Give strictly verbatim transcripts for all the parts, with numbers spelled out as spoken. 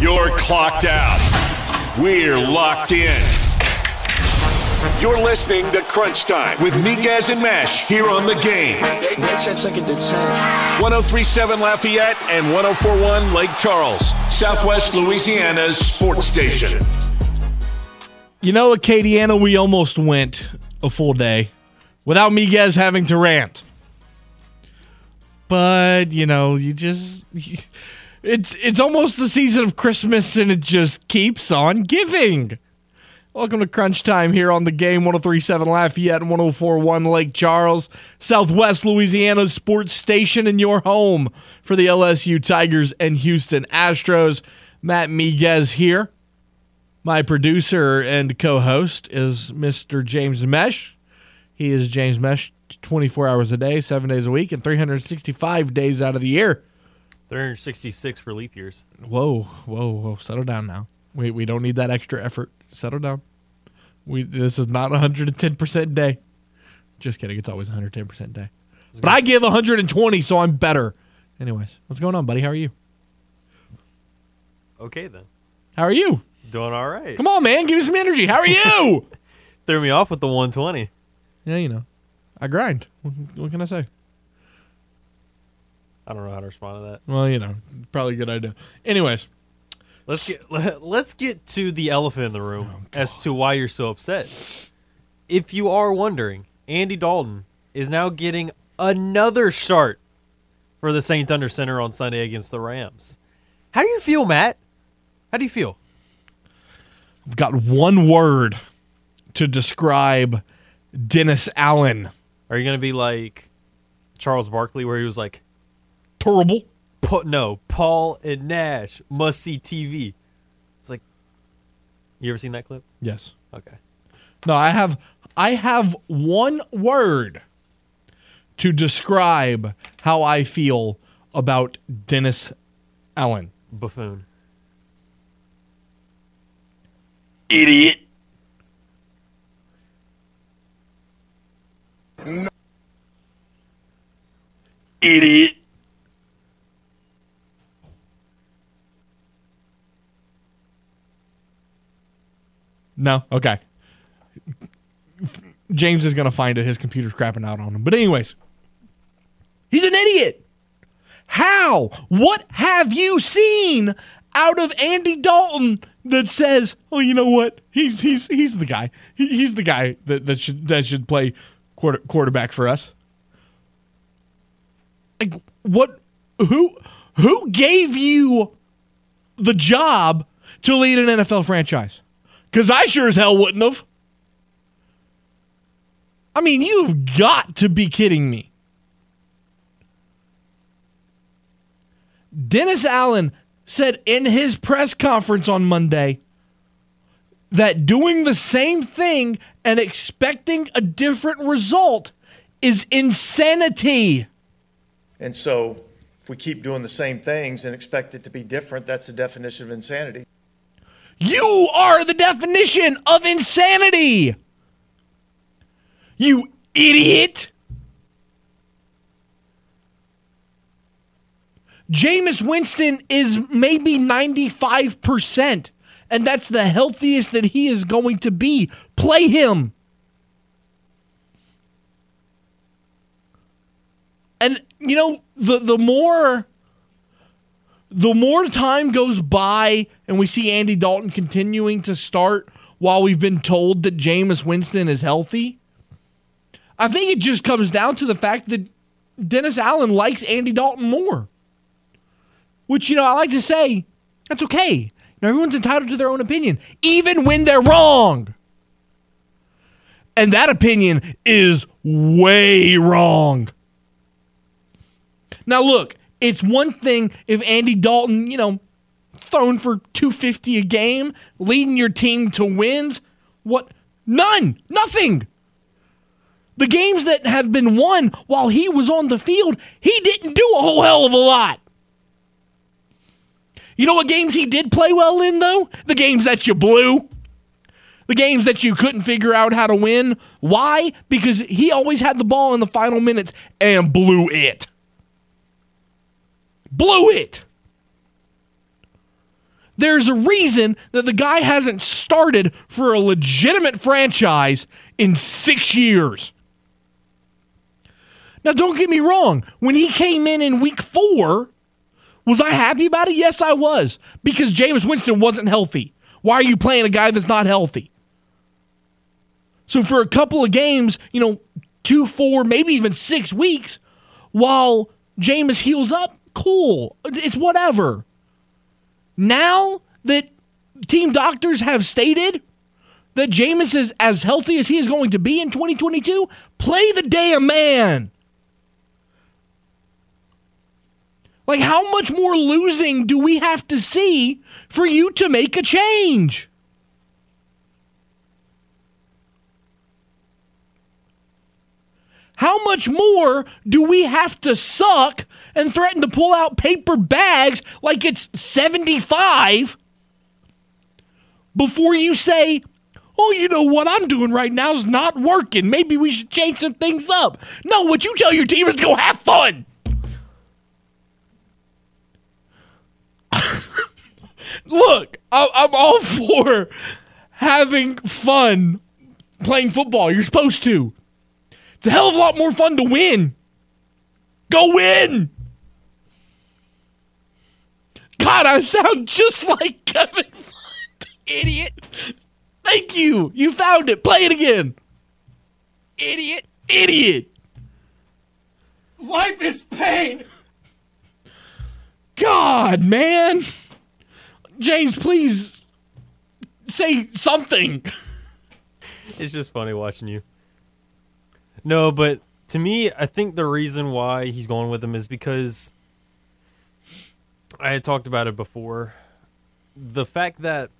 You're clocked out. We're locked in. You're listening to Crunch Time with Miguez and Mesh here on The Game. one oh three point seven Lafayette and one oh four point one Lake Charles, Southwest Louisiana's sports station. You know, Acadiana, we almost went a full day without Miguez having to rant. But, you know, you just... You, It's it's almost the season of Christmas, and it just keeps on giving. Welcome to Crunch Time here on The Game, one oh three point seven Lafayette and one oh four point one Lake Charles, Southwest Louisiana's sports station and your home for the L S U Tigers and Houston Astros. Matt Miguez here. My producer and co-host is Mister James Mesh. He is James Mesh twenty-four hours a day, seven days a week, and three hundred sixty-five days out of the year. three hundred sixty-six for leap years. Whoa, whoa, whoa. Settle down now. We we don't need that extra effort. Settle down. We This is not one hundred ten percent day. Just kidding. It's always one hundred ten percent day. I but I give one hundred twenty, so I'm better. Anyways, what's going on, buddy? How are you? Okay, then. How are you? Doing all right. Come on, man. Give me some energy. How are you? Threw me off with the one twenty. Yeah, you know. I grind. What can I say? I don't know how to respond to that. Well, you know, probably a good idea. Anyways, let's get let, let's get to the elephant in the room oh, as to why you're so upset. If you are wondering, Andy Dalton is now getting another start for the Saints under center on Sunday against the Rams. How do you feel, Matt? How do you feel? I've got one word to describe Dennis Allen. Are you going to be like Charles Barkley, where he was like, terrible. Pa- no, Paul and Nash must see T V. It's like, you ever seen that clip? Yes. Okay. No, I have. I have one word to describe how I feel about Dennis Allen. Buffoon. Idiot. No. Idiot. No? Okay. James is going to find it. His computer's crapping out on him. But anyways, he's an idiot. How? What have you seen out of Andy Dalton that says, oh, you know what? He's he's he's the guy. He, he's the guy that, that should that should play quarter, quarterback for us. Like, what? Who who gave you the job to lead an N F L franchise? Because I sure as hell wouldn't have. I mean, you've got to be kidding me. Dennis Allen said in his press conference on Monday that doing the same thing and expecting a different result is insanity. And so, if we keep doing the same things and expect it to be different, that's the definition of insanity. You are the definition of insanity, you idiot. Jameis Winston is maybe ninety-five percent, and that's the healthiest that he is going to be. Play him. And, you know, the, the more... The more time goes by and we see Andy Dalton continuing to start while we've been told that Jameis Winston is healthy, I think it just comes down to the fact that Dennis Allen likes Andy Dalton more. Which, you know, I like to say, that's okay. You know, everyone's entitled to their own opinion, even when they're wrong. And that opinion is way wrong. Now, look. It's one thing if Andy Dalton, you know, thrown for two fifty a game, leading your team to wins. What? None. Nothing. The games that have been won while he was on the field, he didn't do a whole hell of a lot. You know what games he did play well in, though? The games that you blew. The games that you couldn't figure out how to win. Why? Because he always had the ball in the final minutes and blew it. Blew it. There's a reason that the guy hasn't started for a legitimate franchise in six years. Now, don't get me wrong. When he came in in week four, was I happy about it? Yes, I was. Because Jameis Winston wasn't healthy. Why are you playing a guy that's not healthy? So for a couple of games, you know, two, four, maybe even six weeks, while Jameis heals up, cool. It's whatever. Now that team doctors have stated that Jameis is as healthy as he is going to be in twenty twenty-two, play the damn man. Like, how much more losing do we have to see for you to make a change? How much more do we have to suck and threaten to pull out paper bags like it's seventy-five before you say, oh, you know what I'm doing right now is not working. Maybe we should change some things up. No, what you tell your team is go have fun. Look, I'm all for having fun playing football. You're supposed to. It's a hell of a lot more fun to win. Go win! God, I sound just like Kevin Flint, idiot. Thank you. You found it. Play it again. Idiot. Idiot. Life is pain. God, man. James, please say something. It's just funny watching you. No, but to me, I think the reason why he's going with him is because I had talked about it before. The fact that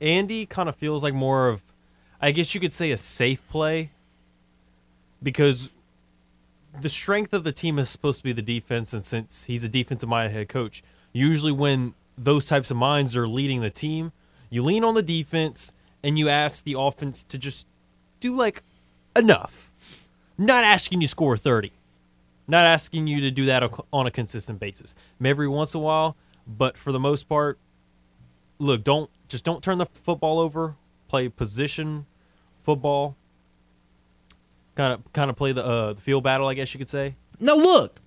Andy kind of feels like more of, I guess you could say, a safe play, because the strength of the team is supposed to be the defense, and since he's a defensive-minded head coach, usually when those types of minds are leading the team, you lean on the defense and you ask the offense to just do, like, enough. Not asking you to score thirty. Not asking you to do that on a consistent basis. Maybe every once in a while, but for the most part, look, don't just don't turn the football over. Play position football. Kind of kind of play the uh, field battle, I guess you could say. Now look,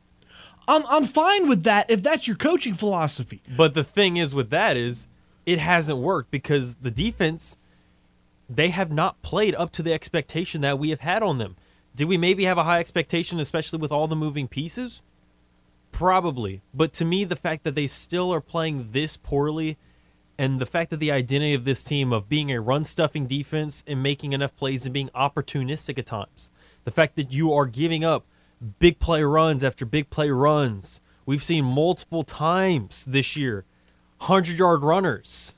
I'm I'm fine with that if that's your coaching philosophy. But the thing is with that is it hasn't worked because the defense, they have not played up to the expectation that we have had on them. Did we maybe have a high expectation, especially with all the moving pieces? Probably. But to me, the fact that they still are playing this poorly and the fact that the identity of this team of being a run-stuffing defense and making enough plays and being opportunistic at times, the fact that you are giving up big play runs after big play runs. We've seen multiple times this year, hundred-yard runners,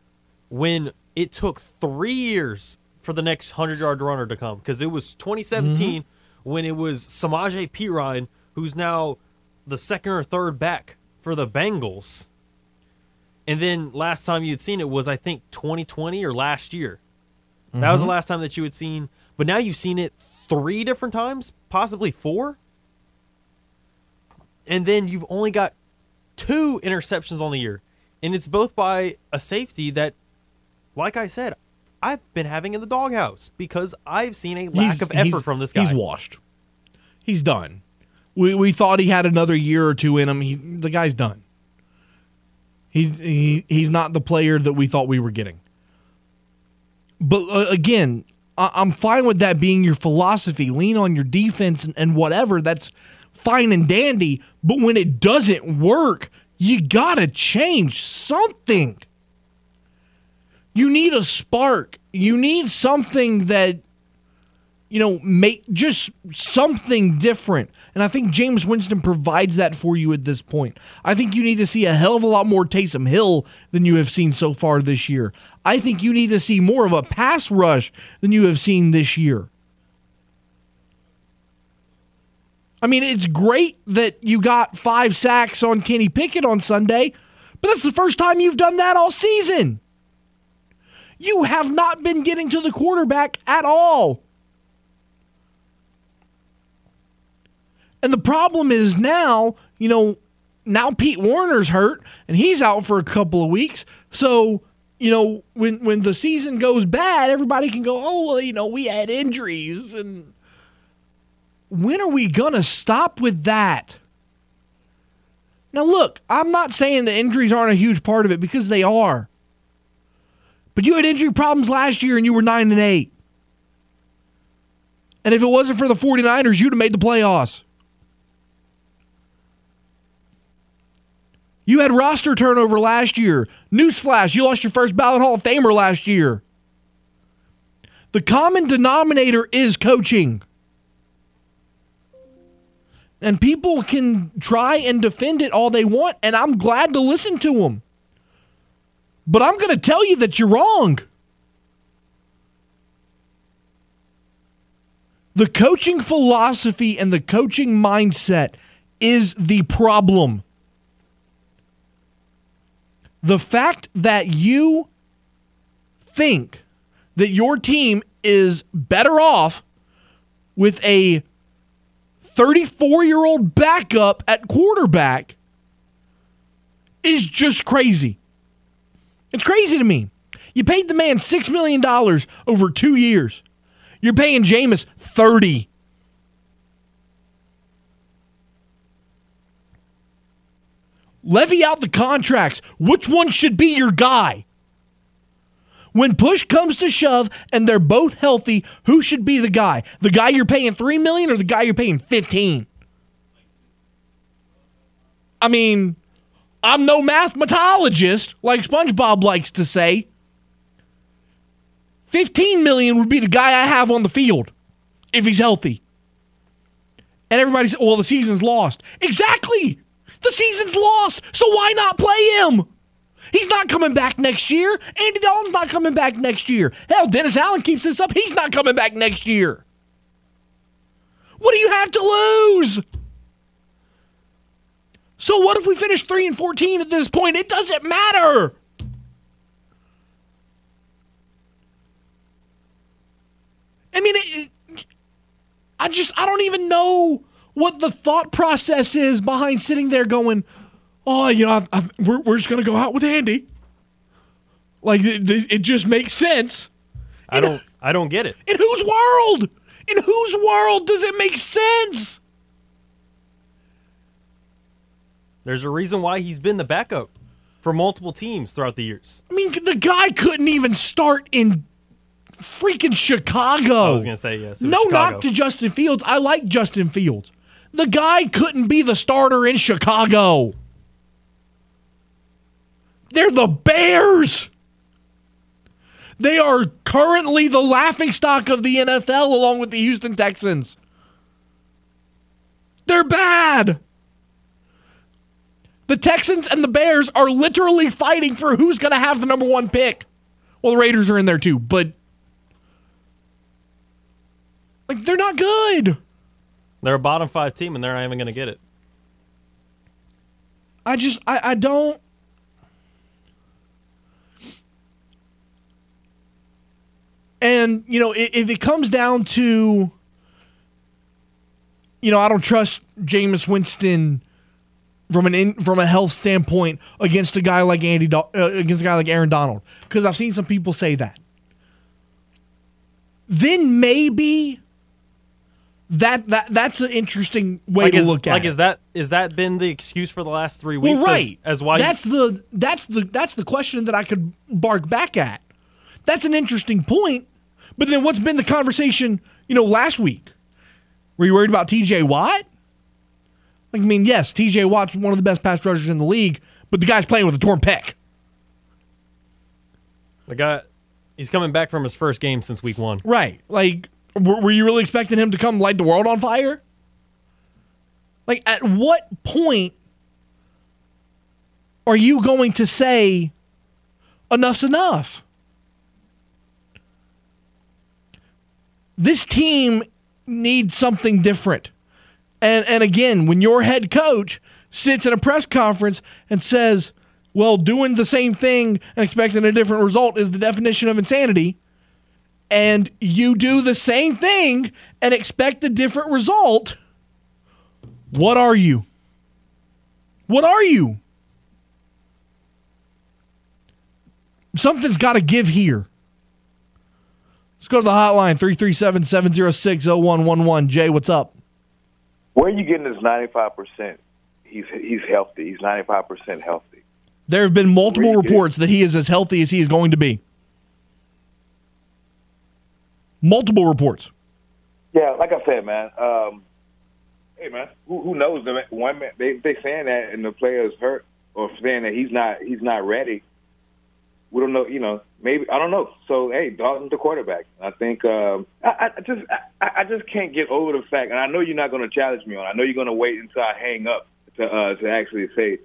when it took three years for the next hundred-yard runner to come, because it was twenty seventeen mm-hmm. when it was Samaje Perine, who's now the second or third back for the Bengals. And then last time you had seen it was, I think, twenty twenty or last year. Mm-hmm. That was the last time that you had seen. But now you've seen it three different times, possibly four. And then you've only got two interceptions on the year. And it's both by a safety that, like I said, I've been having in the doghouse because I've seen a lack he's, of effort from this guy. He's washed. He's done. We we thought he had another year or two in him. He, the guy's done. He, he he's not the player that we thought we were getting. But uh, again, I, I'm fine with that being your philosophy. Lean on your defense and, and whatever. That's fine and dandy. But when it doesn't work, you gotta change something. You need a spark. You need something that, you know, make just something different. And I think Jameis Winston provides that for you at this point. I think you need to see a hell of a lot more Taysom Hill than you have seen so far this year. I think you need to see more of a pass rush than you have seen this year. I mean, it's great that you got five sacks on Kenny Pickett on Sunday, but that's the first time you've done that all season. You have not been getting to the quarterback at all. And the problem is now, you know, now Pete Warner's hurt, and he's out for a couple of weeks. So, you know, when when the season goes bad, everybody can go, oh, well, you know, we had injuries. And when are we going to stop with that? Now, look, I'm not saying the injuries aren't a huge part of it, because they are. But you had injury problems last year, and you were nine and eight. And if it wasn't for the 49ers, you'd have made the playoffs. You had roster turnover last year. Newsflash, you lost your first ballot Hall of Famer last year. The common denominator is coaching. And people can try and defend it all they want, and I'm glad to listen to them. But I'm going to tell you that you're wrong. The coaching philosophy and the coaching mindset is the problem. The fact that you think that your team is better off with a thirty-four-year-old backup at quarterback is just crazy. It's crazy to me. You paid the man six million dollars over two years. You're paying Jameis thirty. Levy out the contracts. Which one should be your guy? When push comes to shove and they're both healthy, who should be the guy? The guy you're paying three million dollars or the guy you're paying fifteen dollars? I mean, I'm no mathematologist, like SpongeBob likes to say. fifteen million dollars would be the guy I have on the field if he's healthy. And everybody said, well, the season's lost. Exactly. The season's lost, so why not play him? He's not coming back next year. Andy Dalton's not coming back next year. Hell, Dennis Allen keeps this up. He's not coming back next year. What do you have to lose? So what if we finish three and fourteen at this point? It doesn't matter. I mean, it, it, I just, I don't even know what the thought process is behind sitting there going, oh, you know, I've, I've, we're, we're just going to go out with Andy. Like, it, it just makes sense. I in, don't I don't get it. In whose world? In whose world does it make sense? There's a reason why he's been the backup for multiple teams throughout the years. I mean, the guy couldn't even start in freaking Chicago. I was going to say, yes. No Chicago. Knock to Justin Fields. I like Justin Fields. The guy couldn't be the starter in Chicago. They're the Bears. They are currently the laughingstock of the N F L along with the Houston Texans. They're bad. The Texans and the Bears are literally fighting for who's going to have the number one pick. Well, the Raiders are in there too, but like they're not good. They're a bottom five team, and they're not even going to get it. I just, I, I don't. And, you know, if it comes down to, you know, I don't trust Jameis Winston from an in, from a health standpoint against a guy like Andy uh, against a guy like Aaron Donald, because I've seen some people say that. Then maybe that that that's an interesting way like to is, look at. Like, it. is that is that been the excuse for the last three weeks? Well, right. As, as why that's you- the that's the that's the question that I could bark back at. That's an interesting point. But then what's been the conversation, you know, last week? Were you worried about T J Watt? Like, I mean, yes, T J Watt's one of the best pass rushers in the league, but the guy's playing with a torn pec. The guy, he's coming back from his first game since week one. Right. Like, were, were you really expecting him to come light the world on fire? Like, at what point are you going to say enough's enough? This team needs something different. And and again, when your head coach sits in a press conference and says, well, doing the same thing and expecting a different result is the definition of insanity, and you do the same thing and expect a different result, what are you? What are you? Something's got to give here. Let's go to the hotline, three three seven, seven oh six, oh one one one. Jay, what's up? Where are you getting this ninety-five percent? He's he's healthy. He's ninety-five percent healthy. There have been multiple really reports good. that he is as healthy as he is going to be. Multiple reports. Yeah, like I said, man. Um, hey, man, who, who knows? One man, they they saying that, and the player is hurt, or saying that he's not he's not ready. We don't know, you know. Maybe I don't know. So, hey, Dalton's the quarterback. I think um, I, I just I, I just can't get over the fact, and I know you're not going to challenge me on. I know you're going to wait until I hang up to uh, to actually say,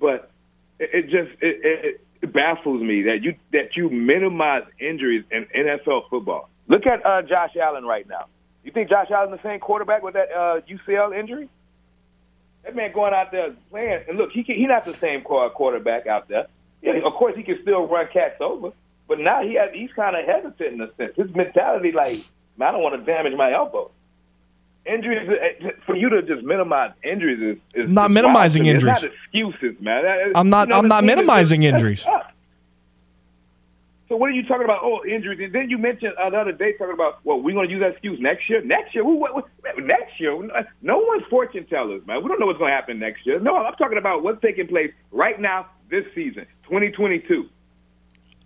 but it, it just it, it baffles me that you that you minimize injuries in N F L football. Look at uh, Josh Allen right now. You think Josh Allen the same quarterback with that uh, U C L injury? That man going out there playing, and look, he can, he not the same quarterback out there. Yeah, of course, he can still run cats over, but now he has, he's kind of hesitant in a sense. His mentality, like, man, I don't want to damage my elbow. Injuries, for you to just minimize injuries is, is not minimizing injuries. It's not excuses, man. It's, I'm not. You know, I'm not minimizing is, injuries. So what are you talking about? Oh, injuries. And then you mentioned uh, the other day talking about, well, we're going to use that excuse next year. Next year? What, what, what, next year? No one's fortune tellers, man. We don't know what's going to happen next year. No, I'm talking about what's taking place right now. This season, twenty twenty-two.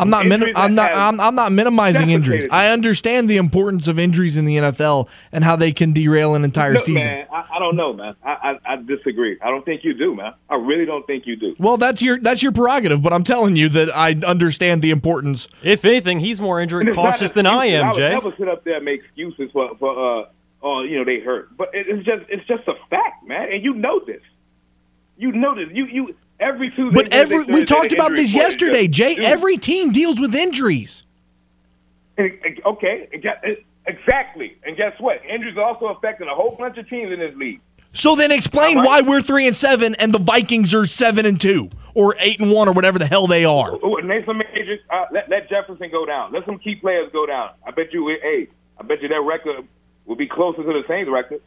I'm not. Min- I'm not. I'm, I'm not minimizing injuries. I understand the importance of injuries in the N F L and how they can derail an entire Look, season. Man, I, I don't know, man. I, I, I disagree. I don't think you do, man. I really don't think you do. Well, that's your that's your prerogative, but I'm telling you that I understand the importance. If anything, he's more injury cautious than I am, I Jay. I never sit up there and make excuses for for uh, oh, you know, they hurt, but it, it's just it's just a fact, man. And you know this. You know this. You you. Every Tuesday, but every Thursday, we talked about this yesterday, Jay. Dude. Every team deals with injuries. Okay, exactly. And guess what? Injuries are also affecting a whole bunch of teams in this league. So then, explain right. why we're three and seven and the Vikings are seven and two or eight and one or whatever the hell they are. Name some majors. Uh, let, let Jefferson go down. Let some key players go down. I bet you. Hey, I bet you that record will be closer to the Saints record.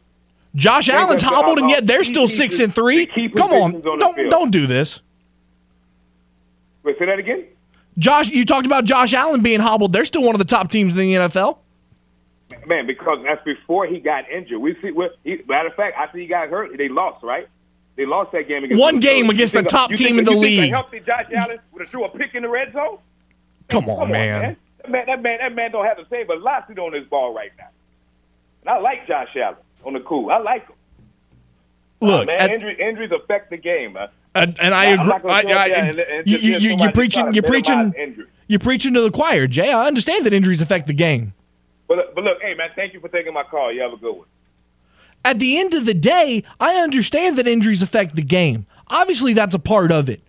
Josh Allen's hobbled, and yet they're still six and three. Come on, don't don't do this. Wait, say that again? Josh, you talked about Josh Allen being hobbled. They're still one of the top teams in the N F L. Man, because that's before he got injured. We see. He, matter of fact, after he got hurt, they lost, right? They lost that game against one game against the top team in the league. Healthy Josh Allen would have threw a pick in the red zone. Come on, man. That man, that man, that man don't have the same velocity on his ball right now. And I like Josh Allen. On the cool. I like them. Look, oh, man, at, injuries, injuries affect the game. Uh, and, and I agree. I, I, and, and you, you, you, you're preaching. You're preaching. You're preaching to the choir, Jay. I understand that injuries affect the game. But but look, hey man, thank you for taking my call. You have a good one. At the end of the day, I understand that injuries affect the game. Obviously, that's a part of it.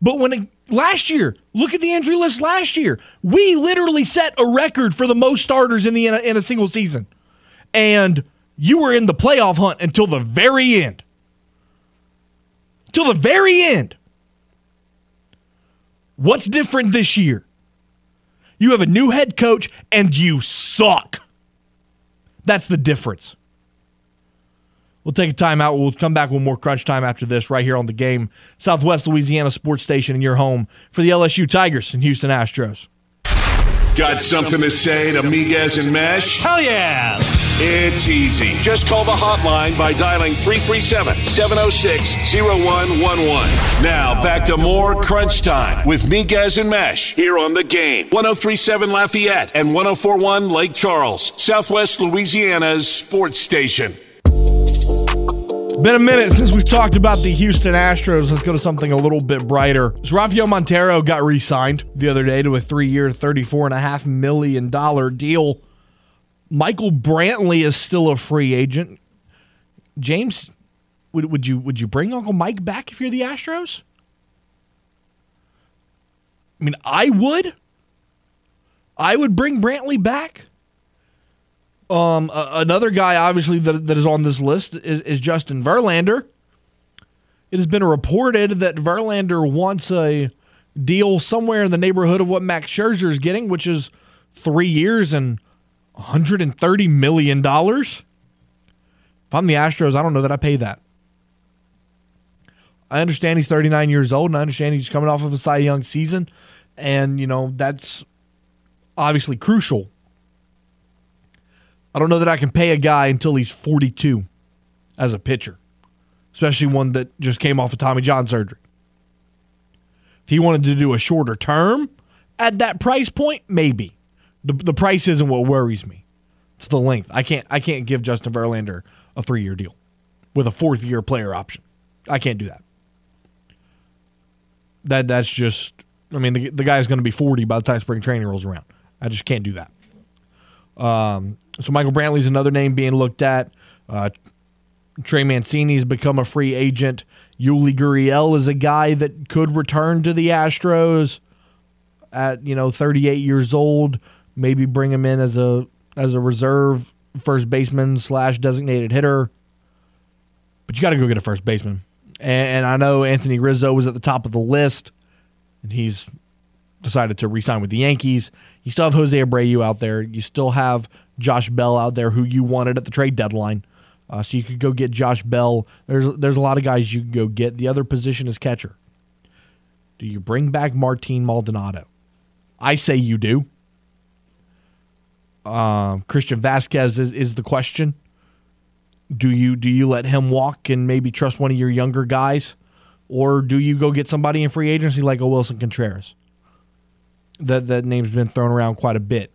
But when it, last year, look at the injury list. Last year, we literally set a record for the most starters in the in a, in a single season, and you were in the playoff hunt until the very end. Till the very end. What's different this year? You have a new head coach and you suck. That's the difference. We'll take a timeout. We'll come back with more Crunch Time after this right here on The Game. Southwest Louisiana Sports Station in your home for the L S U Tigers and Houston Astros. Got something to say to Miguez and Mesh? Hell yeah! It's easy. Just call the hotline by dialing three three seven, seven oh six, oh one one one. Now, back to more Crunch Time with Miguez and Mesh here on The Game. one oh three point seven Lafayette and one oh four point one Lake Charles, Southwest Louisiana's sports station. Been a minute since we've talked about the Houston Astros. Let's go to something a little bit brighter. So Rafael Montero got re-signed the other day to a three-year, thirty-four point five million dollars deal. Michael Brantley is still a free agent. James, would, would you would you bring Uncle Mike back if you're the Astros? I mean, I would. I would bring Brantley back. Um, uh, another guy, obviously, that, that is on this list is, is Justin Verlander. It has been reported that Verlander wants a deal somewhere in the neighborhood of what Max Scherzer is getting, which is three years and one hundred thirty million dollars. If I'm the Astros, I don't know that I pay that. I understand he's thirty-nine years old, and I understand he's coming off of a Cy Young season, and, you know, that's obviously crucial. I don't know that I can pay a guy until he's forty-two as a pitcher, especially one that just came off of Tommy John surgery. If he wanted to do a shorter term at that price point, maybe. The, the price isn't what worries me. It's the length. I can't I can't give Justin Verlander a three-year deal with a fourth-year player option. I can't do that. That That's just, I mean, the, the guy's going to be forty by the time spring training rolls around. I just can't do that. Um, so Michael Brantley's another name being looked at. Uh, Trey Mancini's become a free agent. Yuli Gurriel is a guy that could return to the Astros at, you know, thirty-eight years old. Maybe bring him in as a as a reserve first baseman slash designated hitter. But you got to go get a first baseman. And, and I know Anthony Rizzo was at the top of the list, and he's decided to re-sign with the Yankees. You still have Jose Abreu out there. You still have Josh Bell out there, who you wanted at the trade deadline. Uh, so you could go get Josh Bell. There's there's a lot of guys you can go get. The other position is catcher. Do you bring back Martin Maldonado? I say you do. Uh, Christian Vasquez is, is the question. Do you do you let him walk and maybe trust one of your younger guys? Or do you go get somebody in free agency like a Wilson Contreras? That that name's been thrown around quite a bit.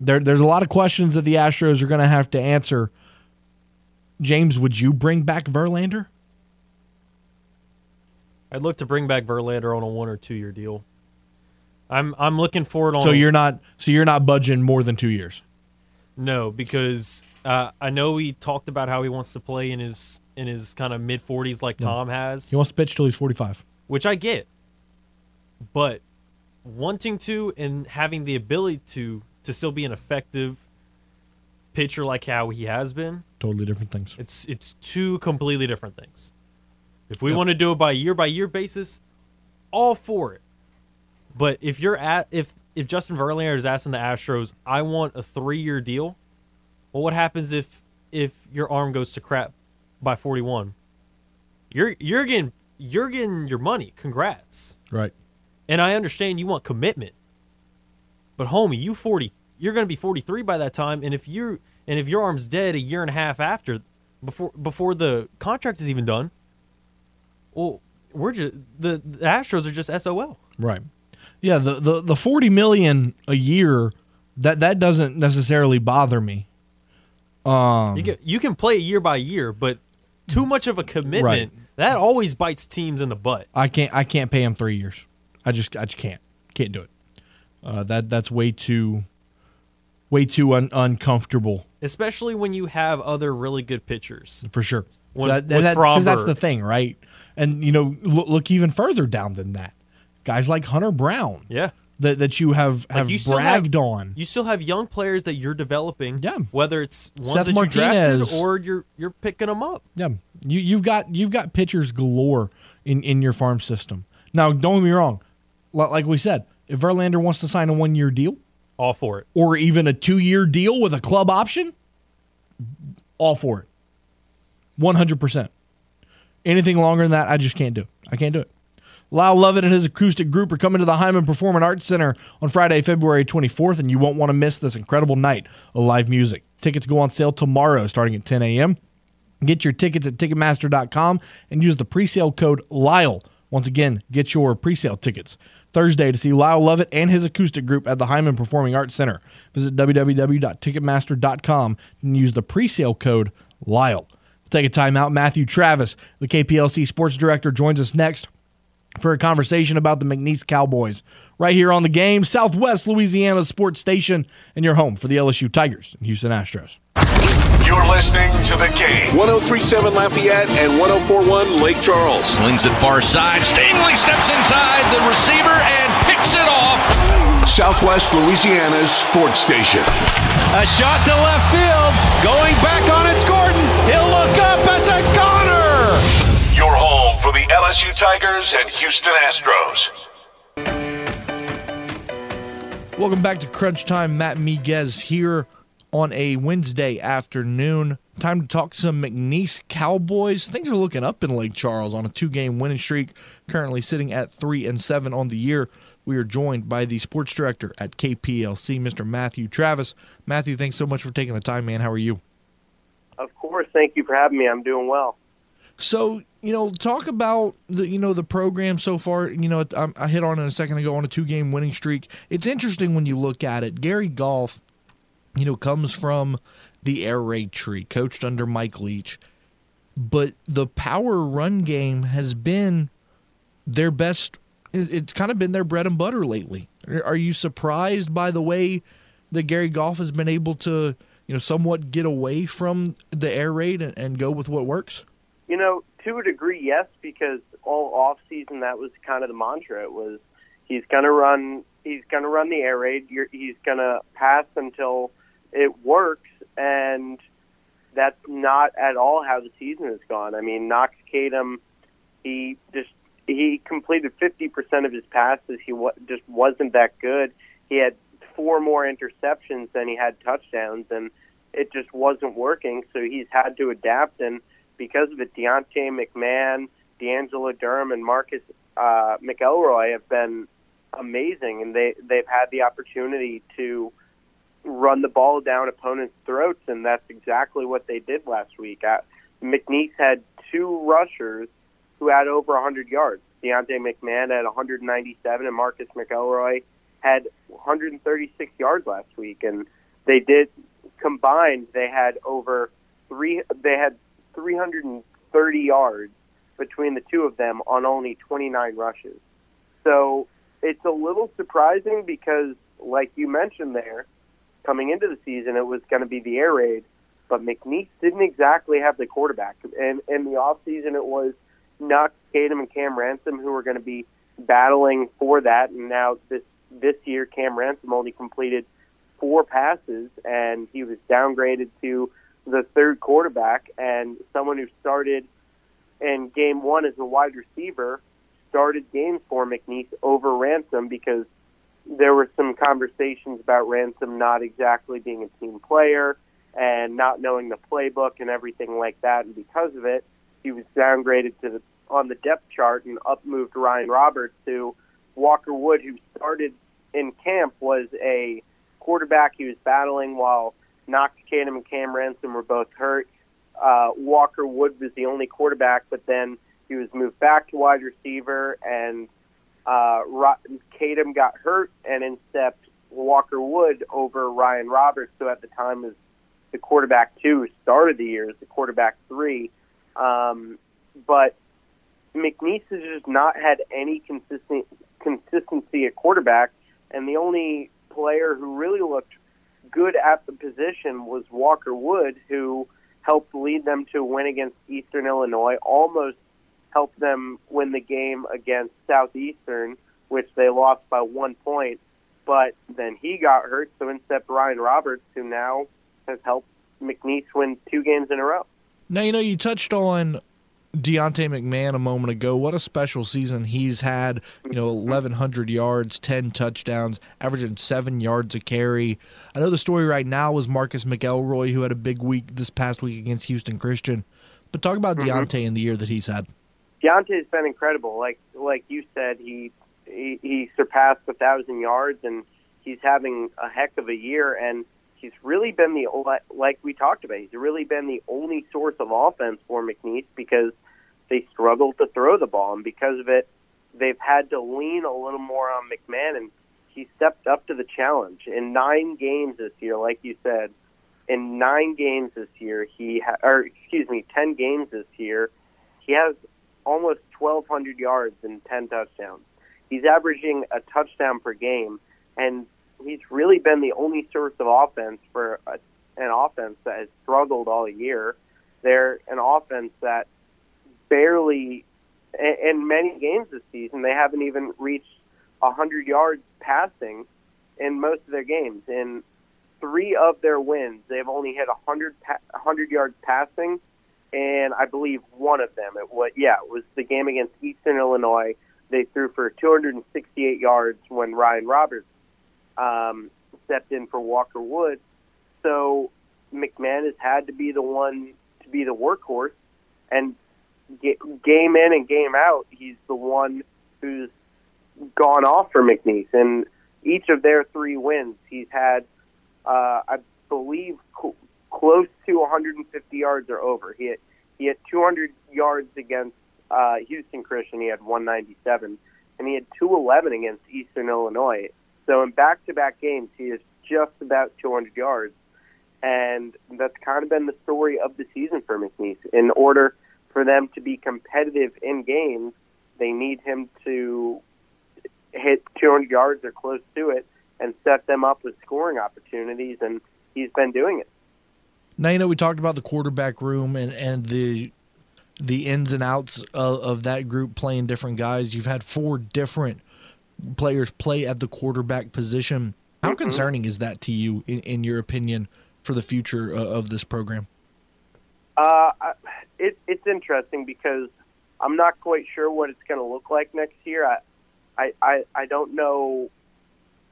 There, there's a lot of questions that the Astros are going to have to answer. James, would you bring back Verlander? I'd look to bring back Verlander on a one or two year deal. I'm I'm looking forward on. So you're not so you're not budging more than two years. No, because uh, I know he talked about how he wants to play in his in his kind of mid forties, like no. Tom has. He wants to pitch till he's forty-five, which I get. But wanting to and having the ability to to still be an effective pitcher like how he has been, totally different things. It's it's two completely different things. If we yep. want to do it by year by year basis, all for it. But if you're at if if Justin Verlander is asking the Astros, I want a three year deal. Well, what happens if if your arm goes to crap by forty-one? You're you're getting you're getting your money. Congrats. Right. And I understand you want commitment, but homie, you forty, you're going to be forty-three by that time. And if you and if your arm's dead a year and a half after, before before the contract is even done, well, we're just the, the Astros are just S O L. Right. Yeah. The the the forty million dollars a year, that that doesn't necessarily bother me. Um, you can you can play year by year, but too much of a commitment right. that always bites teams in the butt. I can't I can't pay him three years. I just, I just can't, can't do it. Uh, that that's way too, way too un- uncomfortable. Especially when you have other really good pitchers, for sure. Because that, that, that's the thing, right? And you know, look, look even further down than that. Guys like Hunter Brown, yeah, that that you have have like you bragged have, on. You still have young players that you're developing, yeah. Whether it's ones Seth that Martinez. You drafted or you're you're picking them up, yeah. You you've got you've got pitchers galore in, in your farm system. Now, don't get me wrong. Like we said, if Verlander wants to sign a one-year deal, all for it, or even a two-year deal with a club option, all for it, one hundred percent. Anything longer than that, I just can't do. I can't do it. Lyle Lovett and his acoustic group are coming to the Hyman Performing Arts Center on Friday, February twenty-fourth, and you won't want to miss this incredible night of live music. Tickets go on sale tomorrow, starting at ten a.m. Get your tickets at Ticketmaster dot com and use the presale code Lyle. Once again, get your presale tickets Thursday to see Lyle Lovett and his acoustic group at the Hyman Performing Arts Center. Visit w w w dot ticketmaster dot com and use the presale code Lyle. We'll take a timeout. Matthew Travis, the K P L C sports director, joins us next for a conversation about the McNeese Cowboys. Right here on The Game, Southwest Louisiana's sports station, and your home for the L S U Tigers and Houston Astros. You're listening to The Game. ten thirty-seven Lafayette and ten forty-one Lake Charles. Slings it far side. Stingley steps inside the receiver and picks it off. Southwest Louisiana's sports station. A shot to left field. Going back on it's Gordon. He'll look up. That's a goner. Your home for the L S U Tigers and Houston Astros. Welcome back to Crunch Time. Matt Miguez here. on a Wednesday afternoon. Time to talk some McNeese Cowboys. Things are looking up in Lake Charles on a two-game winning streak, currently sitting at three and seven on the year. We are joined by the sports director at K P L C, Mister Matthew Travis. Matthew, thanks so much for taking the time, man. How are you? Of course. Thank you for having me. I'm doing well. So, you know, talk about the, you know, the program so far. You know, I hit on it a second ago on a two-game winning streak. It's interesting when you look at it. Gary Goff, you know, comes from the air raid tree, coached under Mike Leach. But the power run game has been their best. It's kind of been their bread and butter lately. Are you surprised by the way that Gary Goff has been able to, you know, somewhat get away from the air raid and, and go with what works? You know, to a degree, yes, because all offseason that was kind of the mantra. It was he's going to run, he's going to run the air raid. You're, he's going to pass until it works, and that's not at all how the season has gone. I mean, Knox Kadem, he just he completed fifty percent of his passes. He w- just wasn't that good. He had four more interceptions than he had touchdowns, and it just wasn't working, so he's had to adapt. And because of it, Deontay McMahon, D'Angelo Durham, and Marcus uh, McElroy have been amazing, and they, they've had the opportunity to run the ball down opponents' throats, and that's exactly what they did last week. Uh, McNeese had two rushers who had over one hundred yards. Deontay McMahon had one hundred ninety-seven, and Marcus McElroy had one hundred thirty-six yards last week. And they did combined; they had over three. They had three hundred thirty yards between the two of them on only twenty-nine rushes. So it's a little surprising because, like you mentioned there, coming into the season it was going to be the air raid, but McNeese didn't exactly have the quarterback. And in the offseason it was Knox Kadem and Cam Ransom who were going to be battling for that, and now this this year Cam Ransom only completed four passes, and he was downgraded to the third quarterback, and someone who started in game one as a wide receiver started games for McNeese over Ransom because there were some conversations about Ransom not exactly being a team player and not knowing the playbook and everything like that, and because of it, he was downgraded to the, on the depth chart and up moved Ryan Roberts to Walker Wood, who started in camp, was a quarterback he was battling while Knox Kadem and Cam Ransom were both hurt. Uh, Walker Wood was the only quarterback, but then he was moved back to wide receiver, and uh, Kadem got hurt, and in stepped Walker Wood over Ryan Roberts, who at the time was the quarterback two, started the year as the quarterback three. Um, but McNeese has just not had any consistent consistency at quarterback, and the only player who really looked good at the position was Walker Wood, who helped lead them to a win against Eastern Illinois, almost helped them win the game against Southeastern, which they lost by one point, but then he got hurt, so in stepped Ryan Roberts, who now has helped McNeese win two games in a row. Now, you know, you touched on Deontay McMahon a moment ago. What a special season he's had. You know, eleven hundred yards, ten touchdowns, averaging seven yards a carry. I know the story right now is Marcus McElroy, who had a big week this past week against Houston Christian. But talk about mm-hmm. Deontay and the year that he's had. Deontay's been incredible. Like like you said, he, he, he surpassed one thousand yards, and he's having a heck of a year, and he's really been the, like we talked about, he's really been the only source of offense for McNeese because they struggled to throw the ball, and because of it, they've had to lean a little more on McMahon, and he stepped up to the challenge. In nine games this year, like you said, in nine games this year, he ha- or excuse me, ten games this year, he has almost twelve hundred yards and ten touchdowns. He's averaging a touchdown per game, and he's really been the only source of offense for a, an offense that has struggled all year. They're an offense that barely, in many games this season, they haven't even reached one hundred yards passing in most of their games. In three of their wins, they've only hit one hundred yards passing, and I believe one of them, it was, yeah, it was the game against Eastern Illinois. They threw for two hundred sixty-eight yards when Ryan Roberts Um, stepped in for Walker Wood, so McMahon has had to be the one to be the workhorse, and game in and game out, he's the one who's gone off for McNeese. And each of their three wins, he's had, uh, I believe, co- close to one hundred fifty yards or over. He had, he had two hundred yards against uh, Houston Christian. He had one ninety-seven, and he had two eleven against Eastern Illinois. So in back-to-back games, he is just about two hundred yards, and that's kind of been the story of the season for McNeese. In order for them to be competitive in games, they need him to hit two hundred yards or close to it and set them up with scoring opportunities, and he's been doing it. Now, you know, we talked about the quarterback room and, and the the ins and outs of, of that group playing different guys. You've had four different players play at the quarterback position. How mm-hmm. concerning is that to you, in, in your opinion, for the future of this program? Uh, it, it's interesting because I'm not quite sure what it's going to look like next year. I, I, I, I don't know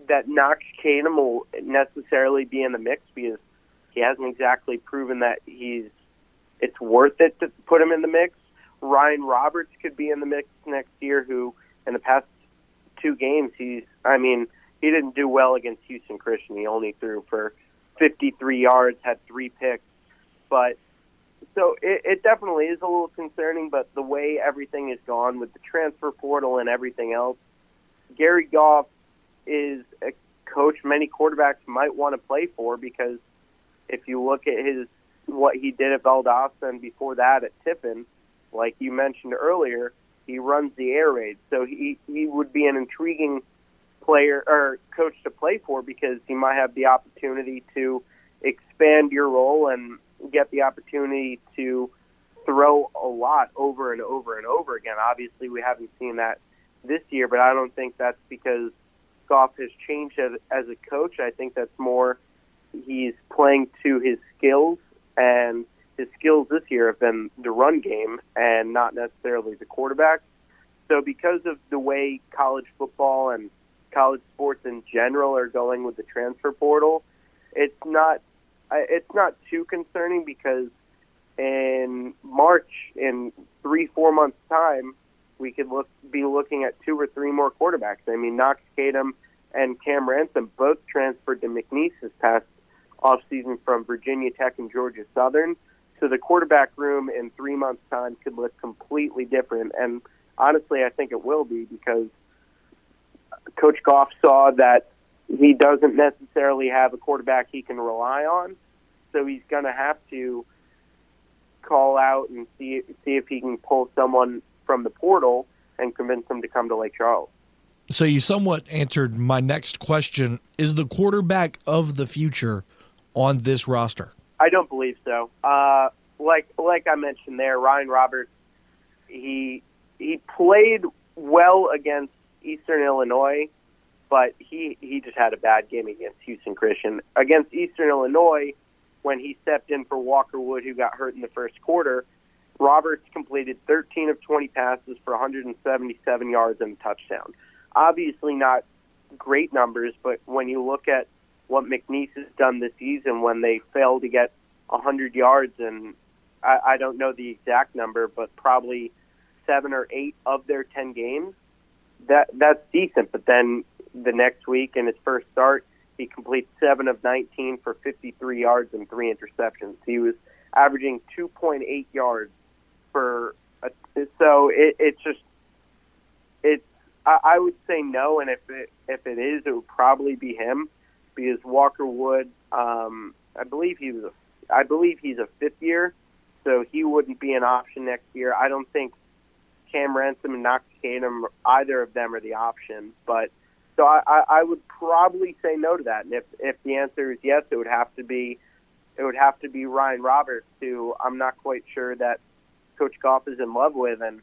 that Knox Kadem will necessarily be in the mix because he hasn't exactly proven that he's it's worth it to put him in the mix. Ryan Roberts could be in the mix next year, who in the past two games, he's I mean, he didn't do well against Houston Christian. He only threw for fifty-three yards, had three picks. But so it, it definitely is a little concerning, but the way everything is gone with the transfer portal and everything else, Gary Goff is a coach many quarterbacks might want to play for, because if you look at his what he did at Valdosta and before that at Tiffin, like you mentioned earlier, he runs the air raid. So he, he would be an intriguing player or coach to play for, because he might have the opportunity to expand your role and get the opportunity to throw a lot over and over and over again. Obviously, we haven't seen that this year, but I don't think that's because Goff has changed as, as a coach. I think that's more he's playing to his skills, and his skills this year have been the run game and not necessarily the quarterback. So because of the way college football and college sports in general are going with the transfer portal, it's not it's not too concerning, because in March, in three, four months' time, we could look be looking at two or three more quarterbacks. I mean, Knox Kadem and Cam Ransom both transferred to McNeese this past offseason from Virginia Tech and Georgia Southern. So the quarterback room in three months' time could look completely different. And honestly, I think it will be, because Coach Goff saw that he doesn't necessarily have a quarterback he can rely on, so he's going to have to call out and see see if he can pull someone from the portal and convince them to come to Lake Charles. So you somewhat answered my next question. Is the quarterback of the future on this roster? I don't believe so. Uh, like like I mentioned there, Ryan Roberts, he he played well against Eastern Illinois, but he, he just had a bad game against Houston Christian. Against Eastern Illinois, when he stepped in for Walker Wood, who got hurt in the first quarter, Roberts completed thirteen of twenty passes for one hundred seventy-seven yards and a touchdown. Obviously not great numbers, but when you look at what McNeese has done this season when they failed to get one hundred yards, and I, I don't know the exact number, but probably seven or eight of their ten games, that that's decent. But then the next week, in his first start, he completes seven of nineteen for fifty-three yards and three interceptions. He was averaging two point eight yards per. A, so it, it's just, it's. I, I would say no, and if it if it is, it would probably be him, because Walker Wood, um, I believe he was, a, I believe he's a fifth year, so he wouldn't be an option next year. I don't think Cam Ransom and Knox Kadem, either of them, are the option, but. So I, I would probably say no to that, and if, if the answer is yes, it would have to be it would have to be Ryan Roberts, who I'm not quite sure that Coach Goff is in love with. And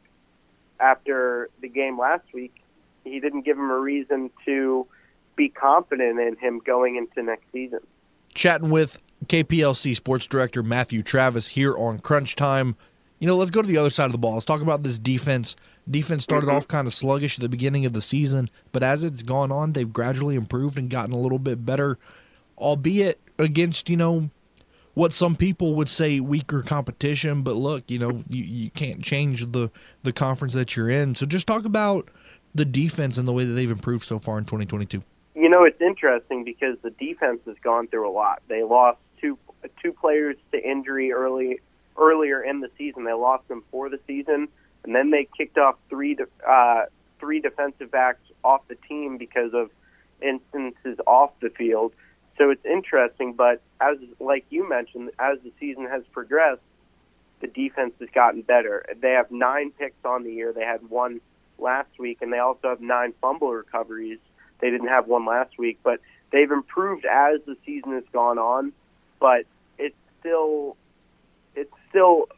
after the game last week, he didn't give him a reason to be confident in him going into next season. Chatting with K P L C Sports Director Matthew Travis here on Crunch Time. You know, let's go to the other side of the ball. Let's talk about this defense. Defense started mm-hmm. off kind of sluggish at the beginning of the season, but as it's gone on, they've gradually improved and gotten a little bit better, albeit against, you know, what some people would say weaker competition. But look, you know, you, you can't change the, the conference that you're in. So just talk about the defense and the way that they've improved so far in twenty twenty-two. You know, it's interesting because the defense has gone through a lot. They lost two two players to injury early earlier in the season. They lost them for the season, and then they kicked off three de, uh, three defensive backs off the team because of instances off the field. So it's interesting, but as like you mentioned, as the season has progressed, the defense has gotten better. They have nine picks on the year. They had one last week, and they also have nine fumble recoveries. They didn't have one last week, but they've improved as the season has gone on. But it's still, it's still,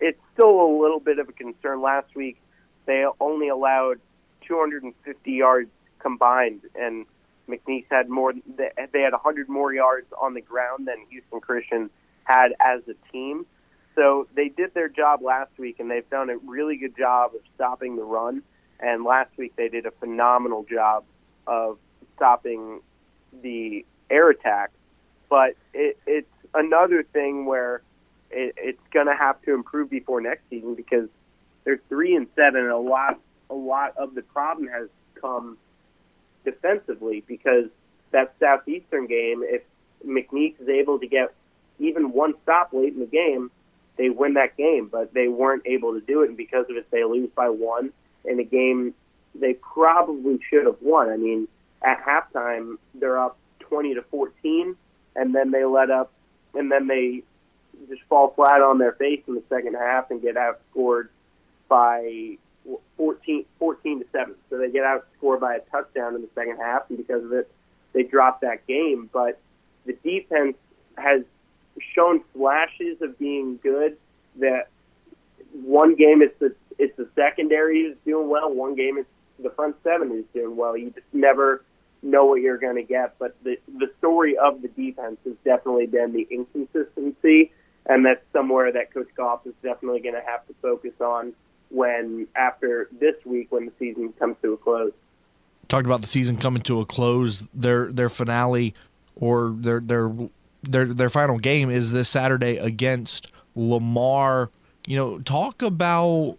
it's still a little bit of a concern. Last week, they only allowed two hundred fifty yards combined, and McNeese had more. They had one hundred more yards on the ground than Houston Christian had as a team. So they did their job last week, and they've done a really good job of stopping the run. And last week they did a phenomenal job of stopping the air attack. But it, it's another thing where it, it's going to have to improve before next season because they're three and seven, and a lot, a lot of the problem has come defensively because that Southeastern game, if McNeese is able to get even one stop late in the game, they win that game. But they weren't able to do it, and because of it, they lose by one. In a game they probably should have won. I mean, at halftime they're up twenty to fourteen, and then they let up, and then they just fall flat on their face in the second half and get outscored by fourteen, fourteen to seven. So they get outscored by a touchdown in the second half, and because of it, they dropped that game. But the defense has shown flashes of being good. That one game is the It's the secondary who's doing well. One game, it's the front seven who's doing well. You just never know what you're going to get. But the the story of the defense has definitely been the inconsistency, and that's somewhere that Coach Goff is definitely going to have to focus on when after this week when the season comes to a close. Talked about the season coming to a close. Their their finale or their their their their final game is this Saturday against Lamar. You know, talk about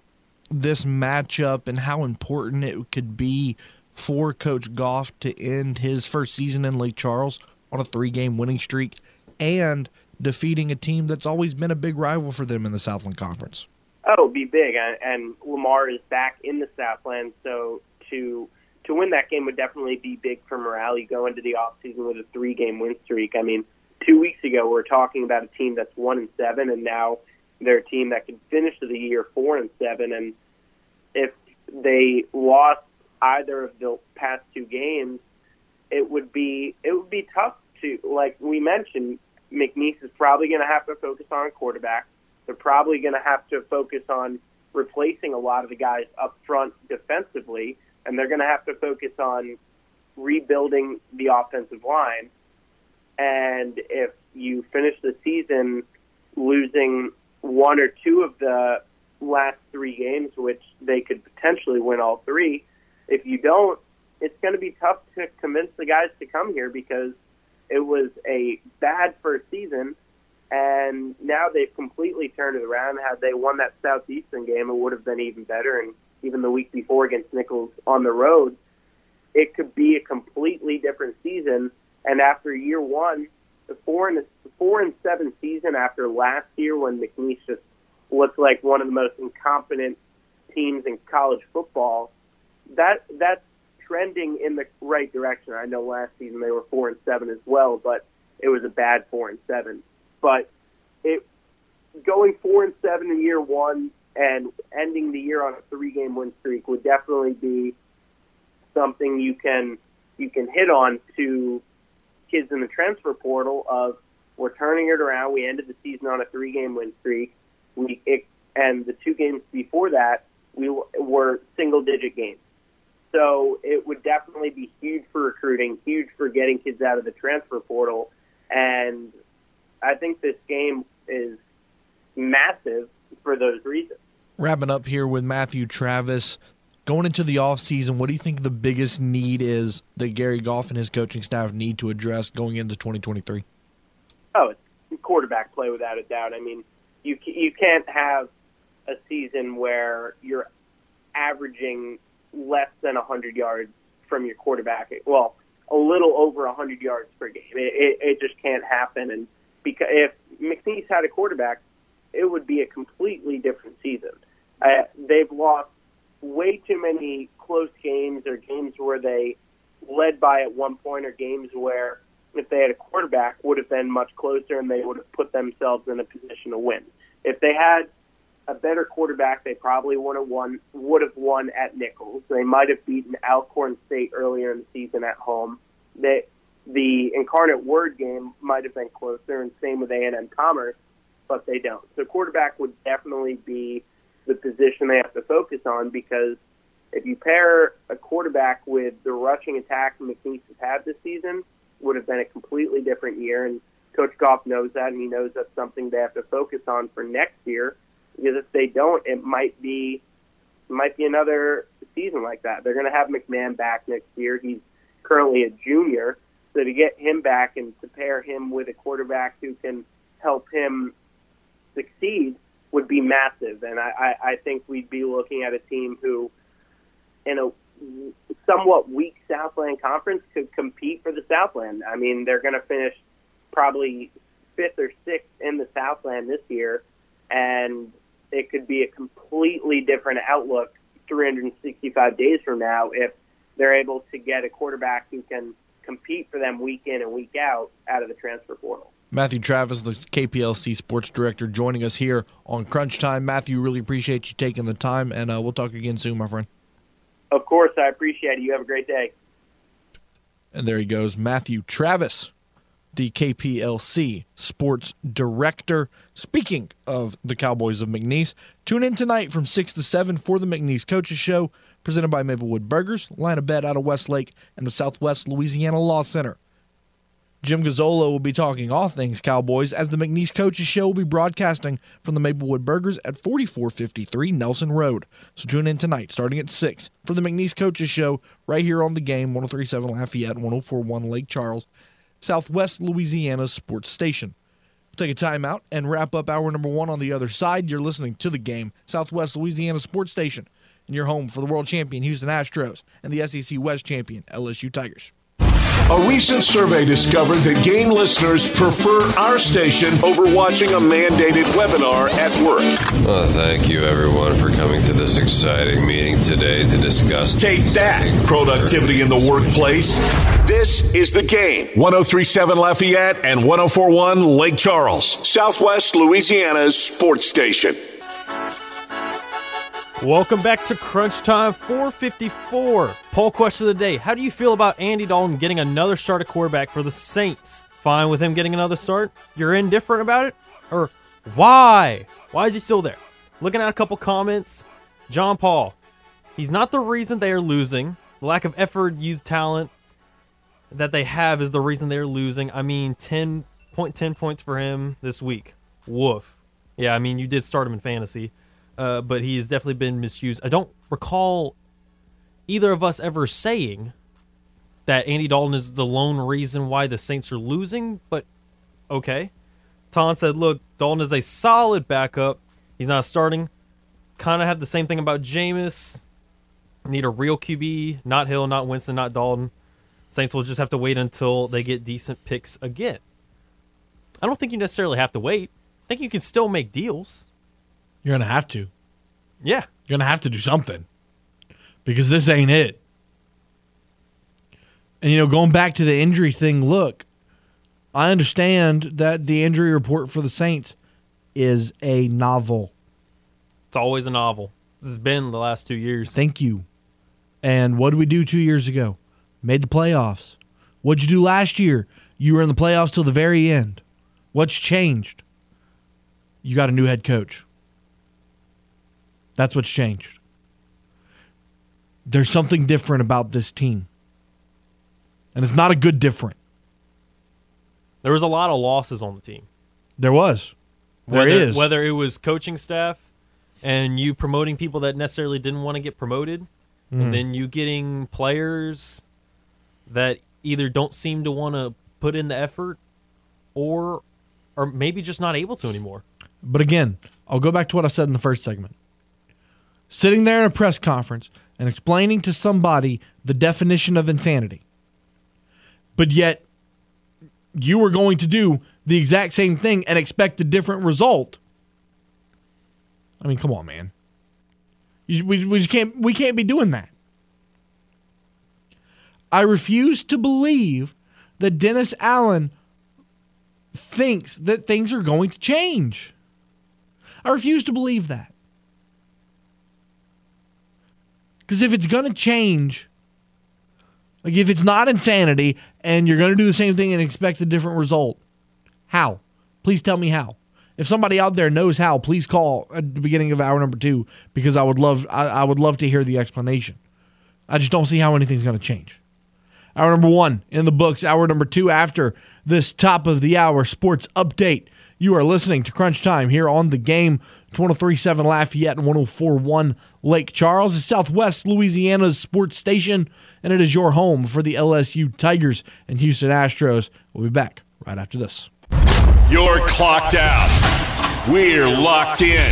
this matchup and how important it could be for Coach Goff to end his first season in Lake Charles on a three-game winning streak and defeating a team that's always been a big rival for them in the Southland Conference. Oh, it'll be big, and Lamar is back in the Southland, so to to win that game would definitely be big for morale. You go into the offseason with a three-game win streak. I mean, two weeks ago we were talking about a team that's one and seven, and now they're a team that could finish the year four and seven, and if they lost either of the past two games, it would be it would be tough to, like we mentioned, McNeese is probably going to have to focus on a quarterback. They're probably going to have to focus on replacing a lot of the guys up front defensively, and they're going to have to focus on rebuilding the offensive line. And if you finish the season losing one or two of the last three games, which they could potentially win all three, if you don't, it's going to be tough to convince the guys to come here because it was a bad first season, and now they've completely turned it around. Had they won that Southeastern game, it would have been even better, and even the week before against Nichols on the road, it could be a completely different season. And after year one, the four and the four and seven season after last year, when McNeese just looked like one of the most incompetent teams in college football, that that's trending in the right direction. I know last season they were four and seven as well, but it was a bad four and seven. But it going four and seven in year one and ending the year on a three game win streak would definitely be something you can you can hit on to kids in the transfer portal of, we're turning it around. We ended the season on a three-game win streak. We it, and the two games before that, we were single-digit games. So it would definitely be huge for recruiting, huge for getting kids out of the transfer portal. And I think this game is massive for those reasons. Wrapping up here with Matthew Travis. Going into the offseason, what do you think the biggest need is that Gary Goff and his coaching staff need to address going into twenty twenty-three? Oh, it's quarterback play without a doubt. I mean, you you can't have a season where you're averaging less than one hundred yards from your quarterback. Well, a little over one hundred yards per game. It, it, it just can't happen. And because if McNeese had a quarterback, it would be a completely different season. Uh, they've lost way too many close games or games where they led by at one point or games where if they had a quarterback would have been much closer and they would have put themselves in a position to win. If they had a better quarterback, they probably would have won, would have won at Nichols. They might have beaten Alcorn State earlier in the season at home. They, the Incarnate Word game might have been closer, and same with A and M Commerce, but they don't. So quarterback would definitely be the position they have to focus on, because if you pair a quarterback with the rushing attack McNeese has had this season, would have been a completely different year, and Coach Goff knows that, and he knows that's something they have to focus on for next year. Because if they don't, it might be it might be another season like that. They're going to have McMahon back next year. He's currently a junior. So to get him back and to pair him with a quarterback who can help him succeed would be massive. And I, I, I think we'd be looking at a team who, in a somewhat weak Southland Conference, could compete for the Southland. I mean, they're going to finish probably fifth or sixth in the Southland this year, and it could be a completely different outlook three hundred sixty-five days from now if they're able to get a quarterback who can compete for them week in and week out out of the transfer portal. Matthew Travis, the K P L C sports director, joining us here on Crunch Time. Matthew, really appreciate you taking the time, and uh, we'll talk again soon, my friend. Of course, I appreciate it. You have a great day. And there he goes, Matthew Travis, the K P L C sports director. Speaking of the Cowboys of McNeese, tune in tonight from six to seven for the McNeese Coaches Show, presented by Maplewood Burgers, Line of Bed out of Westlake, and the Southwest Louisiana Law Center. Jim Gazzola will be talking all things Cowboys, as the McNeese Coaches Show will be broadcasting from the Maplewood Burgers at forty-four fifty-three Nelson Road. So tune in tonight starting at six for the McNeese Coaches Show right here on The Game, one oh three point seven Lafayette, one oh four point one Lake Charles, Southwest Louisiana sports station. We'll take a timeout and wrap up hour number one on the other side. You're listening to The Game, Southwest Louisiana sports station, and you're home for the world champion Houston Astros and the S E C West champion L S U Tigers. A recent survey discovered that Game listeners prefer our station over watching a mandated webinar at work. Oh, thank you, everyone, for coming to this exciting meeting today to discuss... Take that, productivity in the workplace. This is The Game, one oh three point seven Lafayette and one oh four point one Lake Charles, Southwest Louisiana's sports station. Welcome back to Crunch Time. Four fifty-four. Poll question of the day. How do you feel about Andy Dalton getting another start at quarterback for the Saints? Fine with him getting another start? You're indifferent about it? Or why? Why is he still there? Looking at a couple comments. John Paul. He's not the reason they are losing. The lack of effort, used talent that they have is the reason they're losing. I mean, ten point ten points for him this week. Woof. Yeah, I mean, you did start him in fantasy. Uh, but he has definitely been misused. I don't recall either of us ever saying that Andy Dalton is the lone reason why the Saints are losing, but okay. Ton said, look, Dalton is a solid backup. He's not starting. Kind of have the same thing about Jameis. Need a real Q B, not Hill, not Winston, not Dalton. Saints will just have to wait until they get decent picks again. I don't think you necessarily have to wait. I think you can still make deals. You're going to have to. Yeah. You're going to have to do something, because this ain't it. And, you know, going back to the injury thing, look, I understand that the injury report for the Saints is a novel. It's always a novel. This has been the last two years. Thank you. And what did we do two years ago? Made the playoffs. What'd you do last year? You were in the playoffs till the very end. What's changed? You got a new head coach. That's what's changed. There's something different about this team. And it's not a good different. There was a lot of losses on the team. There was. There whether, is. Whether it was coaching staff and you promoting people that necessarily didn't want to get promoted, Mm. And then you getting players that either don't seem to want to put in the effort or are maybe just not able to anymore. But again, I'll go back to what I said in the first segment. Sitting there in a press conference and explaining to somebody the definition of insanity. But yet you were going to do the exact same thing and expect a different result. I mean, come on, man. You, we, we just can't we can't be doing that. I refuse to believe that Dennis Allen thinks that things are going to change. I refuse to believe that. Because if it's going to change, like if it's not insanity and you're going to do the same thing and expect a different result, how? Please tell me how. If somebody out there knows how, please call at the beginning of hour number two because I would love I, I would love to hear the explanation. I just don't see how anything's going to change. Hour number one in the books. Hour number two after this top of the hour sports update. You are listening to Crunch Time here on The Game, one oh three point seven Lafayette and one oh four point one Lake Charles. It's Southwest Louisiana's sports station, and it is your home for the L S U Tigers and Houston Astros. We'll be back right after this. You're clocked out. We're locked in.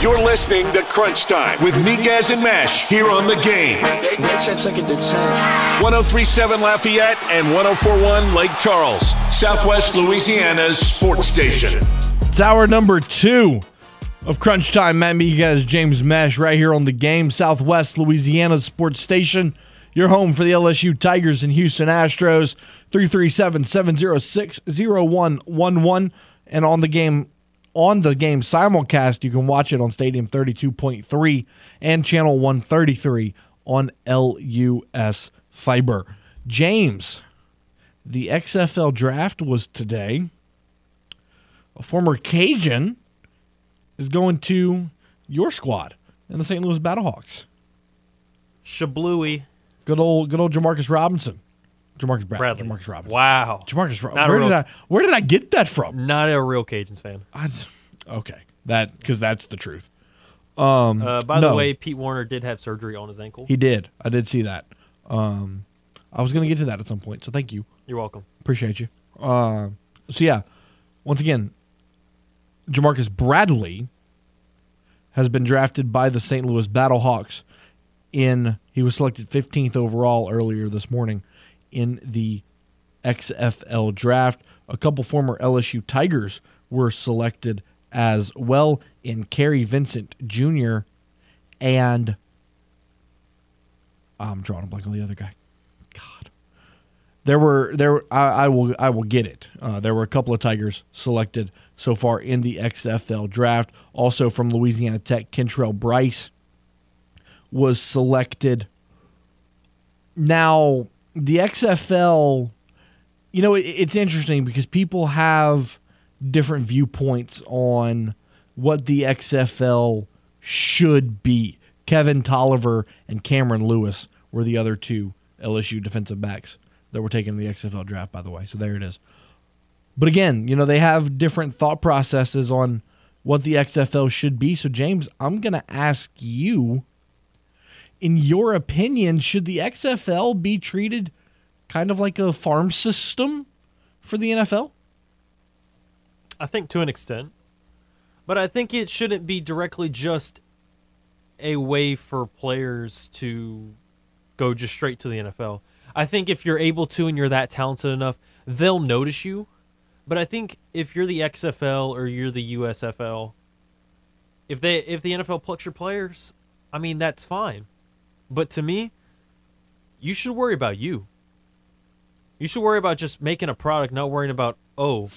You're listening to Crunch Time with Miguez and Mesh here on The Game. one oh three point seven Lafayette and one oh four point one Lake Charles, Southwest Louisiana's sports station. It's hour number two of Crunch Time. Matt Miguez, James Mesh right here on The Game, Southwest Louisiana's sports station. Your home for the L S U Tigers and Houston Astros, three three seven, seven oh six, oh one one one. And on the game, on the game simulcast, you can watch it on Stadium thirty-two point three and Channel one thirty-three on L U S Fiber. James, the X F L draft was today. A former Cajun is going to your squad in the Saint Louis Battlehawks. Shablooey. Good old, good old Jamarcus Robinson, Jamarcus Bradley. Bradley, Jamarcus Robinson. Wow, Jamarcus Robinson. Where did I, where did I get that from? Not a real Cajuns fan. I, okay, that because that's the truth. Um, uh, by no. the way, Pete Warner did have surgery on his ankle. He did. I did see that. Um, I was going to get to that at some point, so thank you. You're welcome. Appreciate you. Uh, so yeah, once again, Jamarcus Bradley has been drafted by the Saint Louis Battlehawks. In he was selected fifteenth overall earlier this morning in the X F L draft. A couple former L S U Tigers were selected as well in Kerry Vincent Junior and I'm drawing a blank on the other guy. God, there were there I, I will I will get it. Uh, there were a couple of Tigers selected so far in the X F L draft. Also from Louisiana Tech, Kentrell Bryce was selected. Now, the X F L, you know, it, it's interesting because people have different viewpoints on what the X F L should be. Kevin Tolliver and Cameron Lewis were the other two L S U defensive backs that were taken in the X F L draft, by the way. So there it is. But again, you know, they have different thought processes on what the X F L should be. So, James, I'm going to ask you, in your opinion, should the X F L be treated kind of like a farm system for the N F L? I think to an extent. But I think it shouldn't be directly just a way for players to go just straight to the N F L. I think if you're able to and you're that talented enough, they'll notice you. But I think if you're the X F L or you're the U S F L, if they if the N F L plucks your players, I mean, that's fine. But to me, you should worry about you. You should worry about just making a product, not worrying about, oh,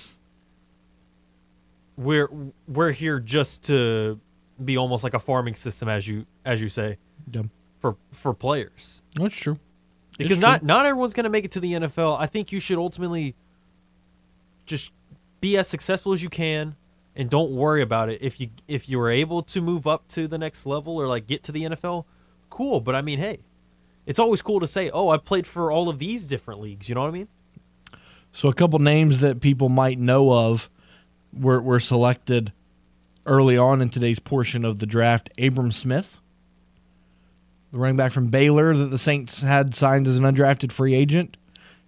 we're we're here just to be almost like a farming system, as you as you say, yeah. for for players. That's true. Because it's not, true. not everyone's going to make it to the N F L. I think you should ultimately just be as successful as you can. And don't worry about it. If you if you were able to move up to the next level or like get to the N F L, cool. But I mean, hey, it's always cool to say, oh, I played for all of these different leagues. You know what I mean? So a couple names that people might know of were, were selected early on in today's portion of the draft. Abram Smith the running back from Baylor that the Saints had signed as an undrafted free agent.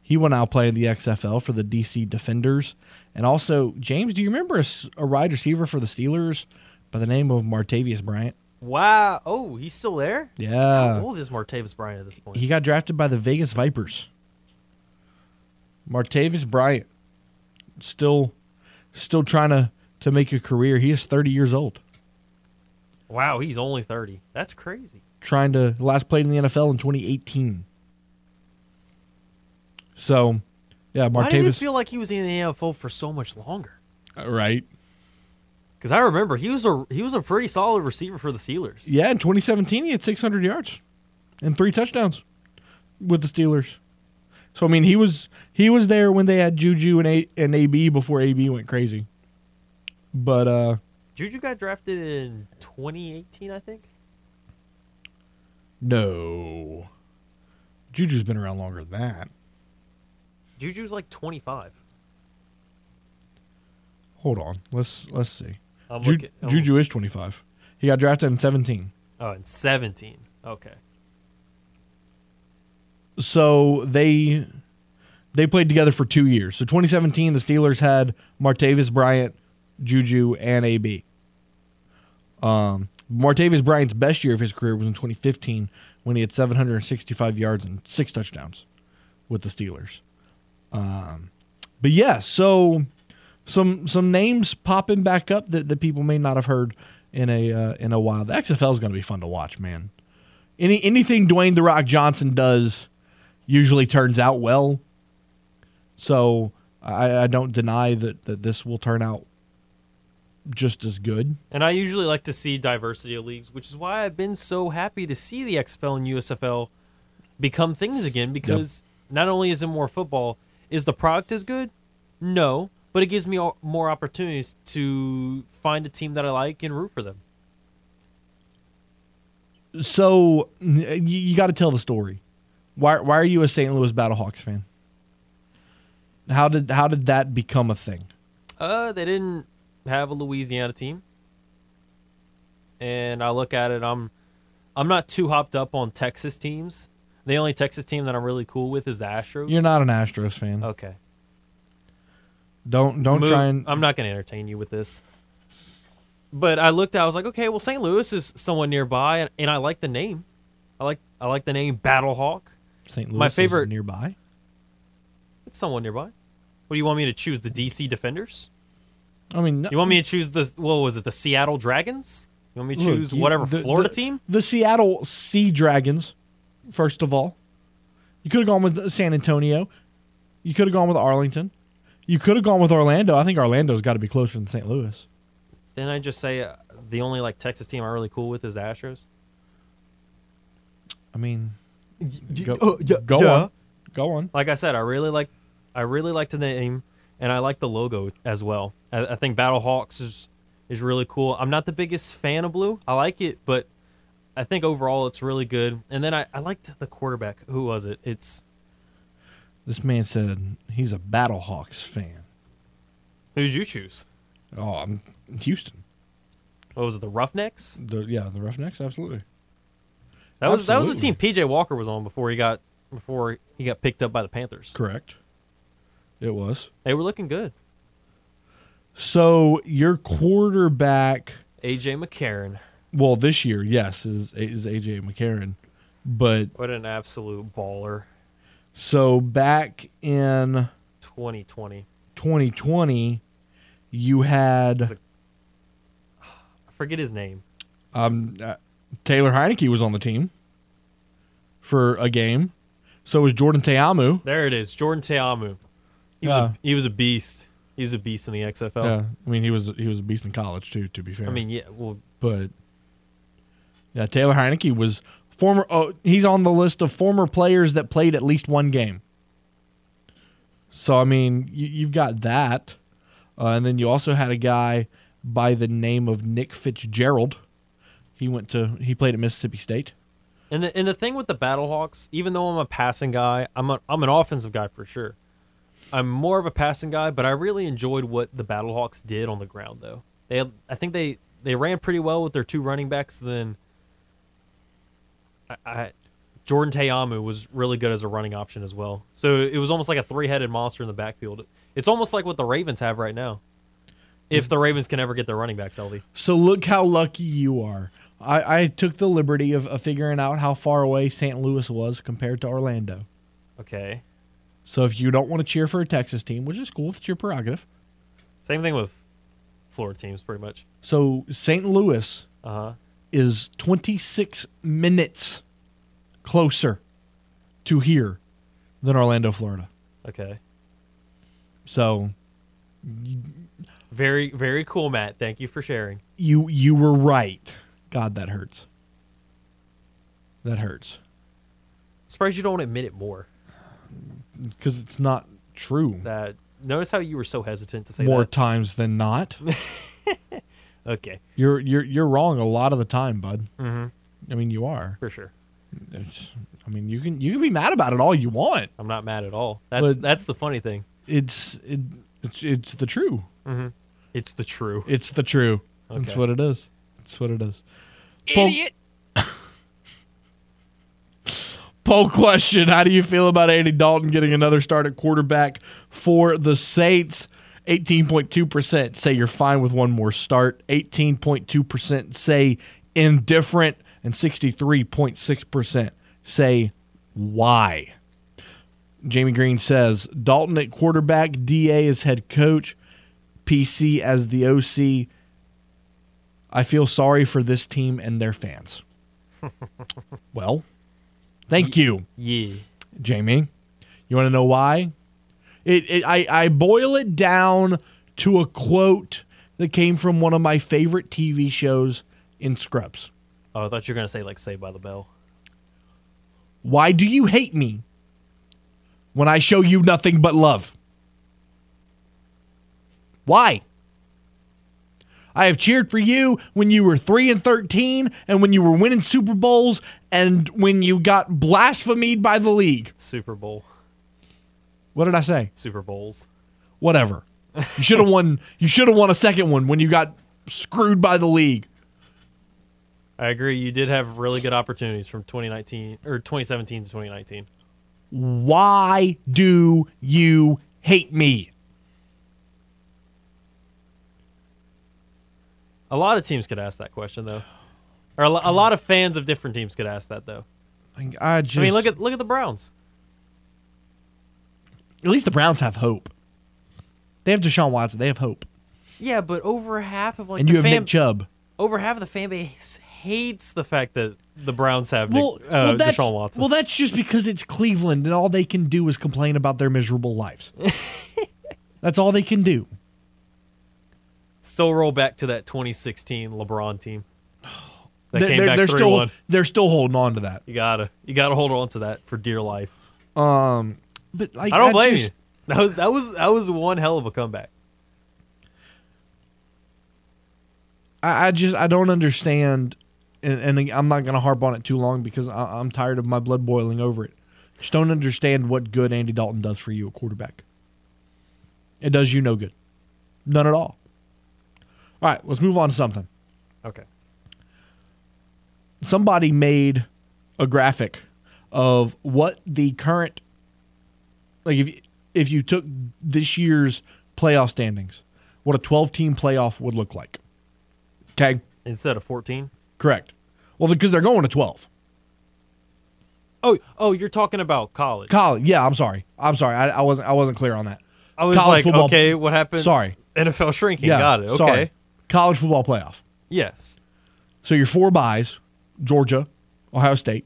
He will now play in the X F L for the D C Defenders. And also, James, do you remember a, a wide receiver for the Steelers by the name of Martavius Bryant? Wow. Oh, he's still there? Yeah. How old is Martavius Bryant at this point? He got drafted by the Vegas Vipers. Martavius Bryant, still still trying to, to make a career. He is thirty years old. Wow, he's only thirty. That's crazy. Trying to last played in the N F L in twenty eighteen. So, yeah, Martavius. Why did it feel like he was in the N F L for so much longer? Right. Because I remember he was a he was a pretty solid receiver for the Steelers. Yeah, in twenty seventeen he had six hundred yards and three touchdowns with the Steelers. So I mean he was he was there when they had Juju and a, and A B before A B went crazy. But uh, Juju got drafted in twenty eighteen, I think. No, Juju's been around longer than that. Juju's like twenty-five. Hold on, let's let's see. I'm Ju- looking, Juju is twenty-five. He got drafted in seventeen. Oh, in seventeen. Okay. So they they played together for two years. So twenty seventeen, the Steelers had Martavius Bryant, Juju, and A B. Um, Martavius Bryant's best year of his career was in twenty fifteen when he had seven hundred sixty-five yards and six touchdowns with the Steelers. Um, but yeah, so some some names popping back up that, that people may not have heard in a uh, in a while. The X F L is going to be fun to watch, man. Any anything Dwayne "The Rock" Johnson does usually turns out well. So I, I don't deny that, that this will turn out just as good. And I usually like to see diversity of leagues, which is why I've been so happy to see the X F L and U S F L become things again, because yep. Not only is it more football, is the product as good? No, but it gives me more opportunities to find a team that I like and root for them. So you, you got to tell the story. Why why are you a Saint Louis Battlehawks fan? How did how did that become a thing? Uh, they didn't have a Louisiana team, and I look at it. I'm I'm not too hopped up on Texas teams. The only Texas team that I'm really cool with is the Astros. You're not an Astros fan. Okay. Don't don't Move. try and... I'm not going to entertain you with this. But I looked at I was like, okay, well, Saint Louis is someone nearby, and, and I like the name. I like I like the name Battlehawk. Saint Louis My favorite, is nearby? It's someone nearby. What, do you want me to choose, the D C Defenders? I mean... No, you want me to choose the... What was it? The Seattle Dragons? You want me to choose look, you, whatever the, Florida the, team? The Seattle Sea Dragons. First of all, you could have gone with San Antonio. You could have gone with Arlington. You could have gone with Orlando. I think Orlando's got to be closer than Saint Louis. Didn't I just say uh, the only like Texas team I'm really cool with is the Astros? I mean, go, uh, yeah, go yeah. on, go on. Like I said, I really like, I really like the name, and I like the logo as well. I, I think Battlehawks is is really cool. I'm not the biggest fan of blue. I like it, but I think overall it's really good. And then I, I liked the quarterback. Who was it? It's This man said he's a Battlehawks fan. Who'd you choose? Oh, I'm Houston. What was it, the Roughnecks? The, yeah, the Roughnecks, absolutely. That was absolutely. that was the team P J Walker was on before he got before he got picked up by the Panthers. Correct. It was. They were looking good. So your quarterback, A J McCarron. Well, this year, yes, is is A J McCarron, but what an absolute baller! So back in twenty twenty, twenty twenty, you had a, I forget his name. Um, uh, Taylor Heineke was on the team for a game. So was Jordan Te'amu. There it is, Jordan Te'amu. He was uh, a, he was a beast. He was a beast in the X F L. Yeah, I mean he was he was a beast in college too. To be fair, I mean yeah, well, but. Yeah, Taylor Heineke was former. Oh, he's on the list of former players that played at least one game. So I mean, you, you've got that, uh, and then you also had a guy by the name of Nick Fitzgerald. He went to he played at Mississippi State. And the and the thing with the Battlehawks, even though I'm a passing guy, I'm a, I'm an offensive guy for sure. I'm more of a passing guy, but I really enjoyed what the Battlehawks did on the ground, though. They had, I think they they ran pretty well with their two running backs. Then. I, I, Jordan Te'amu was really good as a running option as well. So it was almost like a three-headed monster in the backfield. It's almost like what the Ravens have right now, if the Ravens can ever get their running backs healthy. So look how lucky you are. I, I took the liberty of, of figuring out how far away Saint Louis was compared to Orlando. Okay. So if you don't want to cheer for a Texas team, which is cool, it's your prerogative. Same thing with Florida teams, pretty much. So Saint Louis uh-huh. is twenty-six minutes closer to here than Orlando, Florida. Okay. So... Very, very cool, Matt. Thank you for sharing. You you were right. God, that hurts. That hurts. I'm surprised you don't admit it more. Because it's not true. That notice how you were so hesitant to say more that. More times than not. Okay. You're you're you're wrong a lot of the time, bud. Mm-hmm. I mean, you are. For sure. It's, I mean, you can you can be mad about it all you want. I'm not mad at all. That's but that's the funny thing. It's it, it's it's the true. Mm-hmm. It's the true. It's the true. Okay. That's what it is. That's what it is. Idiot. Poll, Poll question. How do you feel about Andy Dalton getting another start at quarterback for the Saints? eighteen point two percent say you're fine with one more start. eighteen point two percent say indifferent. And sixty-three point six percent say why. Jamie Green says, Dalton at quarterback, D A as head coach, P C as the O C. I feel sorry for this team and their fans. Well, thank yeah. you, yeah, Jamie. You want to know why? It, it I, I boil it down to a quote that came from one of my favorite T V shows in Scrubs. Oh, I thought you were going to say, like, Saved by the Bell. Why do you hate me when I show you nothing but love? Why? I have cheered for you when you were three and thirteen and when you were winning Super Bowls and when you got blasphemed by the league. Super Bowl. What did I say? Super Bowls. Whatever. You should have won. You should have won a second one when you got screwed by the league. I agree. You did have really good opportunities from twenty nineteen or twenty seventeen to twenty nineteen. Why do you hate me? A lot of teams could ask that question, though. Or a, lo- a lot of fans of different teams could ask that, though. I, just, I mean, look at look at the Browns. At least the Browns have hope. They have Deshaun Watson. They have hope. Yeah, but over half of like and the you have fan, Nick Chubb. Over half of the fan base hates the fact that the Browns have well, Nick, uh, well, that, Deshaun Watson. Well, that's just because it's Cleveland, and all they can do is complain about their miserable lives. That's all they can do. Still roll back to that twenty sixteen LeBron team that they're, came back they're three one. Still, they're still holding on to that. You gotta, you gotta hold on to that for dear life. Um, but like, I don't I blame just, you. That was that was that was one hell of a comeback. I, I just I don't understand, and, and I'm not gonna harp on it too long because I, I'm tired of my blood boiling over it. Just don't understand what good Andy Dalton does for you at quarterback. It does you no good, none at all. All right, let's move on to something. Okay. Somebody made a graphic of what the current, like if you, if you took this year's playoff standings, what a twelve-team playoff would look like. Okay? Instead of fourteen? Correct. Well, because they're going to twelve. Oh, oh, you're talking about college. College, yeah, I'm sorry. I'm sorry. I, I wasn't I wasn't clear on that. I was college like, football, okay, what happened? Sorry. N F L shrinking, yeah, got it, okay. Sorry. College football playoff. Yes. So your four byes, Georgia, Ohio State,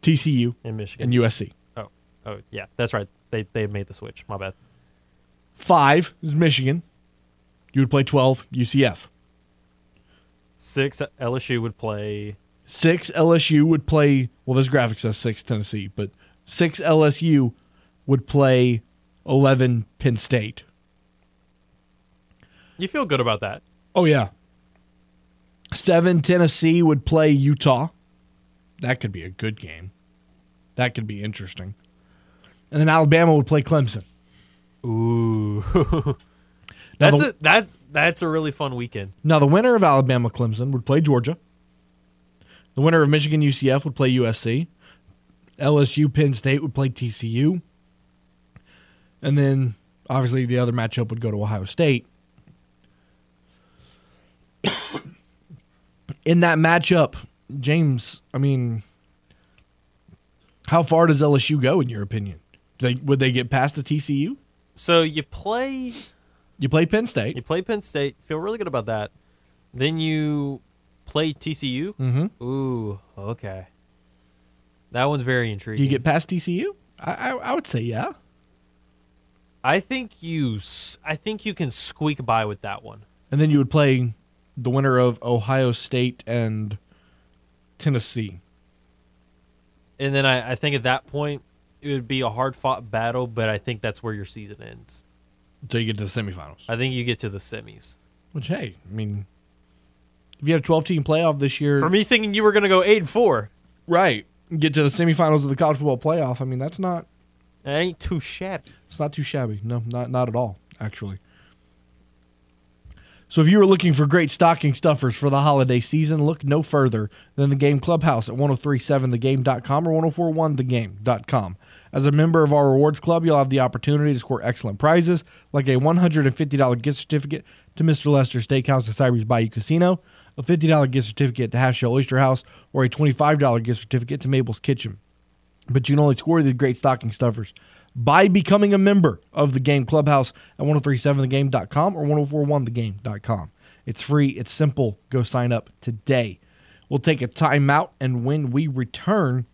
T C U, and Michigan, and U S C. Oh, oh, yeah, that's right. They they made the switch. My bad. Five is Michigan. You would play twelve U C F. Six L S U would play. Six L S U would play. Well, this graphic says six Tennessee, but six L S U would play eleven Penn State. You feel good about that. Oh, yeah. seven Tennessee would play Utah. That could be a good game. That could be interesting. And then Alabama would play Clemson. Ooh. that's the, a, that's that's a really fun weekend. Now, the winner of Alabama-Clemson would play Georgia. The winner of Michigan U C F would play U S C. L S U Penn State would play T C U. And then, obviously, the other matchup would go to Ohio State. In that matchup, James, I mean, how far does L S U go, in your opinion? Do they, would they get past the T C U? So you play... You play Penn State. You play Penn State. Feel really good about that. Then you play T C U? Mm-hmm. Ooh, okay. That one's very intriguing. Do you get past T C U? I, I, I would say yeah. I think you I think you can squeak by with that one. And then you would play the winner of Ohio State and Tennessee. And then I, I think at that point, it would be a hard-fought battle, but I think that's where your season ends. So you get to the semifinals. I think you get to the semis. Which, hey, I mean, if you had a twelve-team playoff this year. For me thinking you were going to go eight and four. Right. Get to the semifinals of the college football playoff. I mean, that's not. It ain't too shabby. It's not too shabby. No, not not at all, actually. So if you were looking for great stocking stuffers for the holiday season, look no further than The Game Clubhouse at ten thirty-seven the game dot com or ten forty-one the game dot com. As a member of our rewards club, you'll have the opportunity to score excellent prizes, like a one hundred fifty dollars gift certificate to Mister Lester's Steakhouse at Cypress Bayou Casino, a fifty dollars gift certificate to Half Shell Oyster House, or a twenty-five dollars gift certificate to Mabel's Kitchen. But you can only score these great stocking stuffers by becoming a member of The Game Clubhouse at ten thirty-seven the game dot com or ten forty-one the game dot com. It's free. It's simple. Go sign up today. We'll take a timeout, and when we return,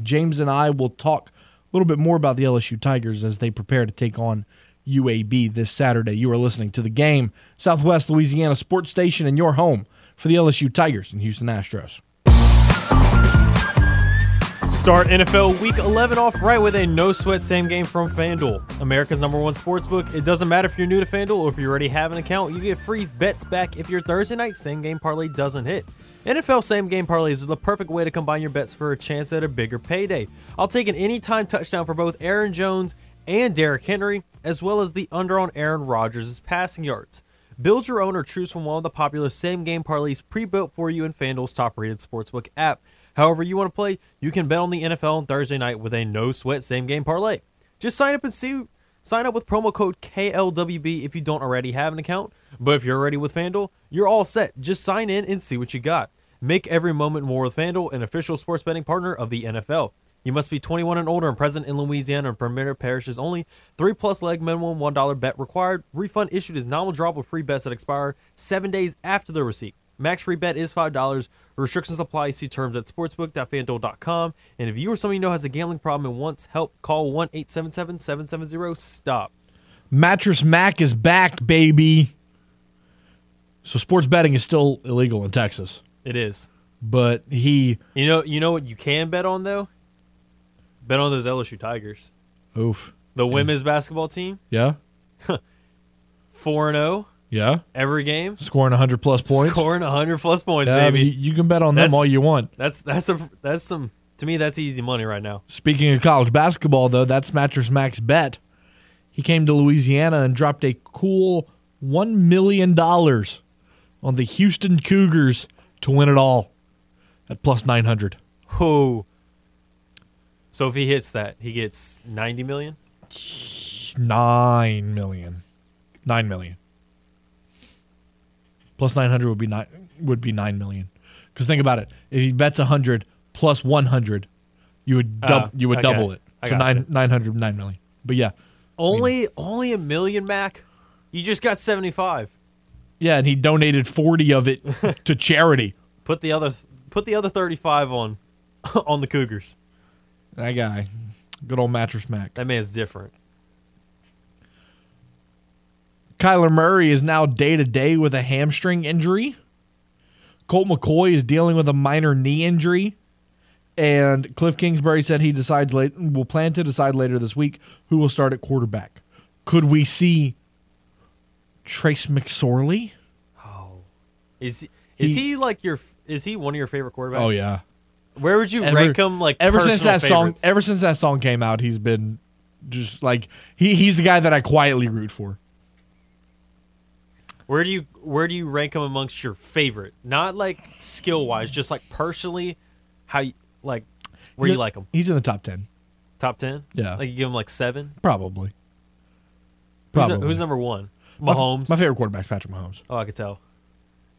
James and I will talk a little bit more about the L S U Tigers as they prepare to take on U A B this Saturday. You are listening to The Game, Southwest Louisiana Sports Station, and your home for the L S U Tigers and Houston Astros. Start N F L Week eleven off right with a no-sweat same-game from FanDuel, America's number one sportsbook. It doesn't matter if you're new to FanDuel or if you already have an account. You get free bets back if your Thursday night same-game parlay doesn't hit. N F L same-game parlays are the perfect way to combine your bets for a chance at a bigger payday. I'll take an anytime touchdown for both Aaron Jones and Derrick Henry, as well as the under on Aaron Rodgers' passing yards. Build your own or choose from one of the popular same-game parlays pre-built for you in FanDuel's top-rated sportsbook app. However you want to play, you can bet on the N F L on Thursday night with a no-sweat same-game parlay. Just sign up and see. Sign up with promo code K L W B if you don't already have an account. But if you're already with FanDuel, you're all set. Just sign in and see what you got. Make every moment more with FanDuel, an official sports betting partner of the N F L. You must be twenty-one and older and present in Louisiana and permitted parishes only. three plus leg minimum, one dollar bet required. Refund issued is nominal drop with free bets that expire seven days after the receipt. Max free bet is five dollars. Restrictions apply. See terms at sportsbook dot fanduel dot com. And if you or someone you know has a gambling problem and wants help, call one eight seven seven seven seven zero stop. Mattress Mac is back, baby. So sports betting is still illegal in Texas. It is. But he... You know you know what you can bet on, though? Bet on those L S U Tigers. Oof. The women's and, basketball team. Yeah. four and oh. Yeah. Every game. Scoring one hundred plus points. Scoring one hundred plus points, yeah, baby. I mean, you can bet on that's, them all you want. That's that's a, that's some, to me, that's easy money right now. Speaking of college basketball, though, that's Mattress Mac's bet. He came to Louisiana and dropped a cool one million dollars on the Houston Cougars to win it all at plus nine hundred. Oh. So if he hits that, he gets ninety million dollars? nine million dollars. nine million dollars. Plus nine hundred would be nine would be nine million, because think about it. If he bets a hundred plus one hundred, you would dub, uh, you would okay. double it. So nine nine hundred nine million. But yeah, only I mean, only a million, Mac. You just got seventy five. Yeah, and he donated forty of it to charity. Put the other put the other thirty five on on the Cougars. That guy, good old Mattress Mac. That man's different. Kyler Murray is now day-to-day with a hamstring injury. Colt McCoy is dealing with a minor knee injury. And Cliff Kingsbury said he decides late, will plan to decide later this week who will start at quarterback. Could we see Trace McSorley? Oh. Is is he, he like your is he one of your favorite quarterbacks? Oh yeah. Where would you ever, rank him like ever since that favorites? song ever since that song came out, he's been just like he he's the guy that I quietly root for. Where do you where do you rank them amongst your favorite? Not like skill wise, just like personally, how you, like where he's you a, like him? He's in the top ten. Top ten? Yeah. Like you give him like seven? Probably. Probably. Who's, who's number one? Mahomes. My, my favorite quarterback's Patrick Mahomes. Oh, I could tell.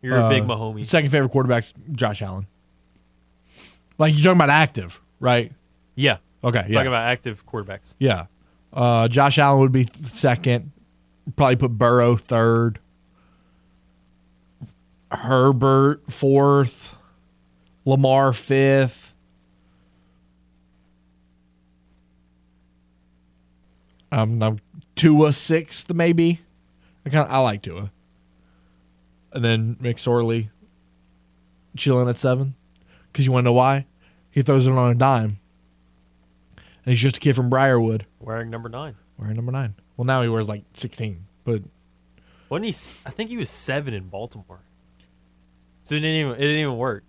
You're uh, a big Mahomie. Second favorite quarterback's Josh Allen. Like you're talking about active, right? Yeah. Okay. Yeah. Talking about active quarterbacks. Yeah. Uh, Josh Allen would be second. Probably put Burrow third. Herbert fourth. Lamar fifth. Um, I'm Tua sixth, maybe. I kind I like Tua. And then McSorley chilling at seven. Because you want to know why? He throws it on a dime. And he's just a kid from Briarwood. Wearing number nine. Wearing number nine. Well, now he wears like sixteen. But wasn't he? I think he was seven in Baltimore. So it didn't even. It didn't even work.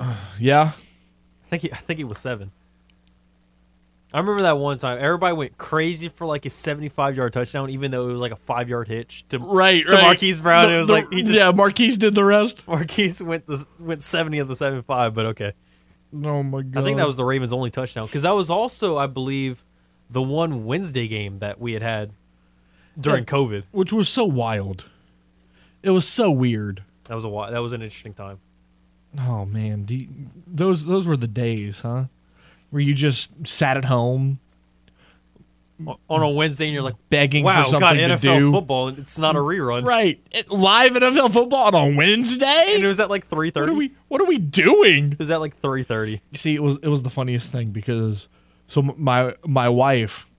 Uh, yeah. I think he. I think he was seven. I remember that one time. Everybody went crazy for like a seventy-five yard touchdown, even though it was like a five yard hitch to right, to right. Marquise Brown. The, it was the, like he just yeah. Marquise did the rest. Marquise went the went seventy of the seventy-five, but okay. Oh, my God. I think that was the Ravens' only touchdown because that was also, I believe, the one Wednesday game that we had had during yeah, COVID. Which was so wild. It was so weird. That was a that was an interesting time. Oh, man. You, those those were the days, huh? Where you just sat at home. On a Wednesday, and you're like, begging wow, for something to N F L do. Wow, N F L football, and it's not a rerun. Right. It, live N F L football on a Wednesday? And it was at like three thirty. What are we, what are we doing? It was at like three thirty. You see, it was it was the funniest thing because so my, my wife,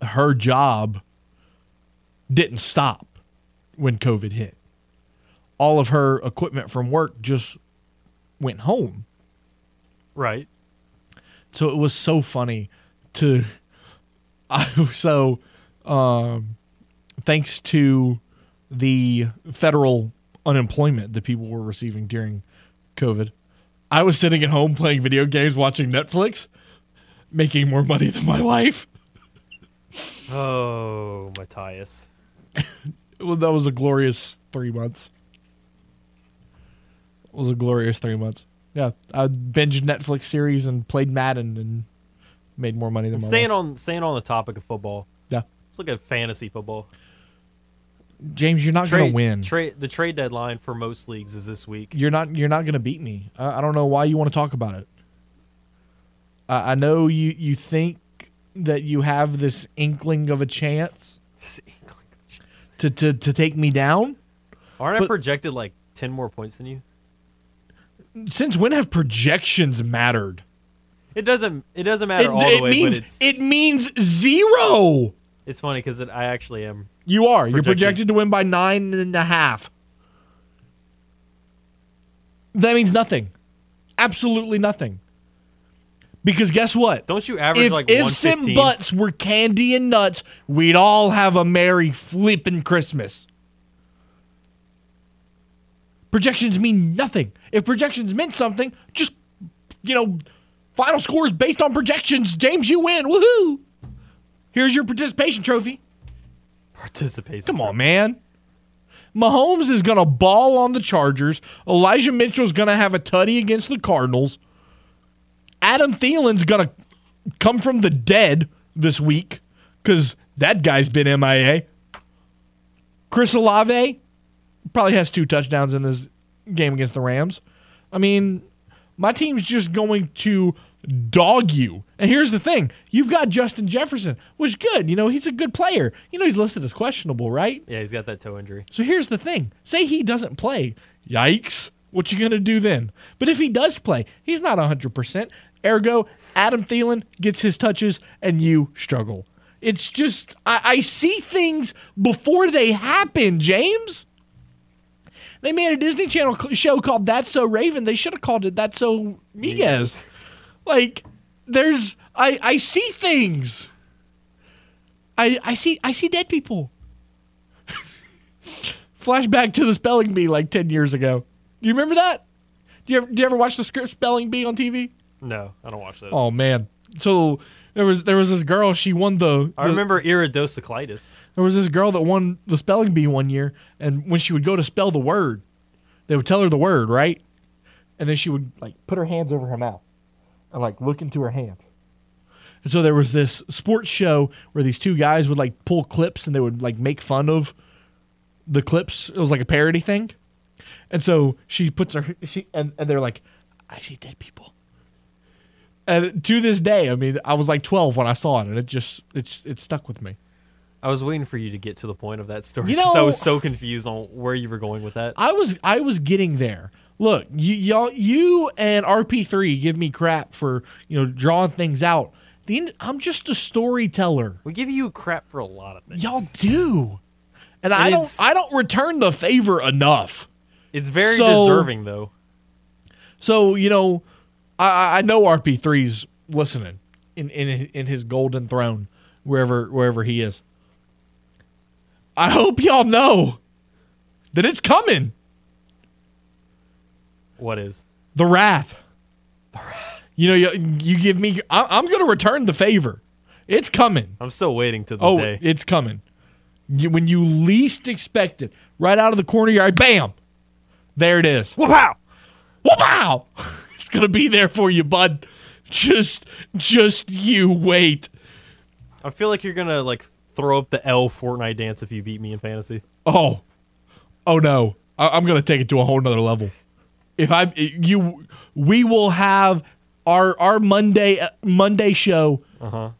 her job didn't stop when COVID hit. All of her equipment from work just went home. Right. So it was so funny to... I, so, um, thanks to the federal unemployment that people were receiving during COVID, I was sitting at home playing video games, watching Netflix, making more money than my wife. Oh, Matthias. Well, that was a glorious three months. It was a glorious three months. Yeah, I binged Netflix series and played Madden and... made more money than and staying my wife. on staying on the topic of football. Yeah, let's look at fantasy football. James, you're not trade, gonna win. Trade the trade deadline for most leagues is this week. You're not you're not gonna beat me. I, I don't know why you want to talk about it. Uh, I know you you think that you have this inkling of a chance, this inkling of a chance. to to to take me down. Aren't but I projected like ten more points than you? Since when have projections mattered? It doesn't. It doesn't matter it, all the it way. Means, but it's, it means zero. It's funny because I actually am. You are. Projected. You're projected to win by nine and a half. That means nothing. Absolutely nothing. Because guess what? Don't you average if, like one fifteen? Ifs and buts were candy and nuts, we'd all have a merry flippin' Christmas. Projections mean nothing. If projections meant something, just you know. Final scores based on projections. James, you win. Woohoo! Here's your participation trophy. Participation. Come on, man. Mahomes is going to ball on the Chargers. Elijah Mitchell's going to have a tutty against the Cardinals. Adam Thielen's going to come from the dead this week because that guy's been M I A. Chris Olave probably has two touchdowns in this game against the Rams. I mean, my team's just going to dog you. And here's the thing. You've got Justin Jefferson, which is good. You know, he's a good player. You know, he's listed as questionable, right? Yeah, he's got that toe injury. So here's the thing. Say he doesn't play. Yikes. What you going to do then? But if he does play, he's not one hundred percent. Ergo, Adam Thielen gets his touches, and you struggle. It's just, I, I see things before they happen, James. They made a Disney Channel show called That's So Raven. They should have called it That's So Miguez. Like, there's I, I see things. I I see I see dead people. Flashback to the spelling bee like ten years ago. Do you remember that? Do you ever, do you ever watch the script spelling bee on T V? No, I don't watch those. Oh man. So There was there was this girl. She won the. the I remember iridocyclitis. There was this girl that won the spelling bee one year, and when she would go to spell the word, they would tell her the word, right? And then she would like put her hands over her mouth and like look into her hands. And so there was this sports show where these two guys would like pull clips and they would like make fun of the clips. It was like a parody thing. And so she puts her she and, and they're like, I see dead people. And to this day, I mean, I was like twelve when I saw it, and it just it's it stuck with me. I was waiting for you to get to the point of that story because you know, I was so confused on where you were going with that. I was I was getting there. Look, you y'all, you and R P three give me crap for you know drawing things out. The end, I'm just a storyteller. We give you crap for a lot of things. Y'all do, and, and I don't I don't return the favor enough. It's very so, deserving though. So you know. I know R P three's listening in, in in his golden throne, wherever wherever he is. I hope y'all know that it's coming. What is? The wrath. The wrath. You know, you, you give me... I, I'm going to return the favor. It's coming. I'm still waiting to this oh, day. Oh, it's coming. You, when you least expect it, right out of the corner of your eye, bam! There it is. Whoop-pow! Whoop-pow! It's going to be there for you, bud. Just just you wait. I feel like you're going to like throw up the L Fortnite dance if you beat me in fantasy. Oh. Oh no. I- I'm going to take it to a whole nother level. If I you we will have our our Monday uh, Monday show. Uh-huh.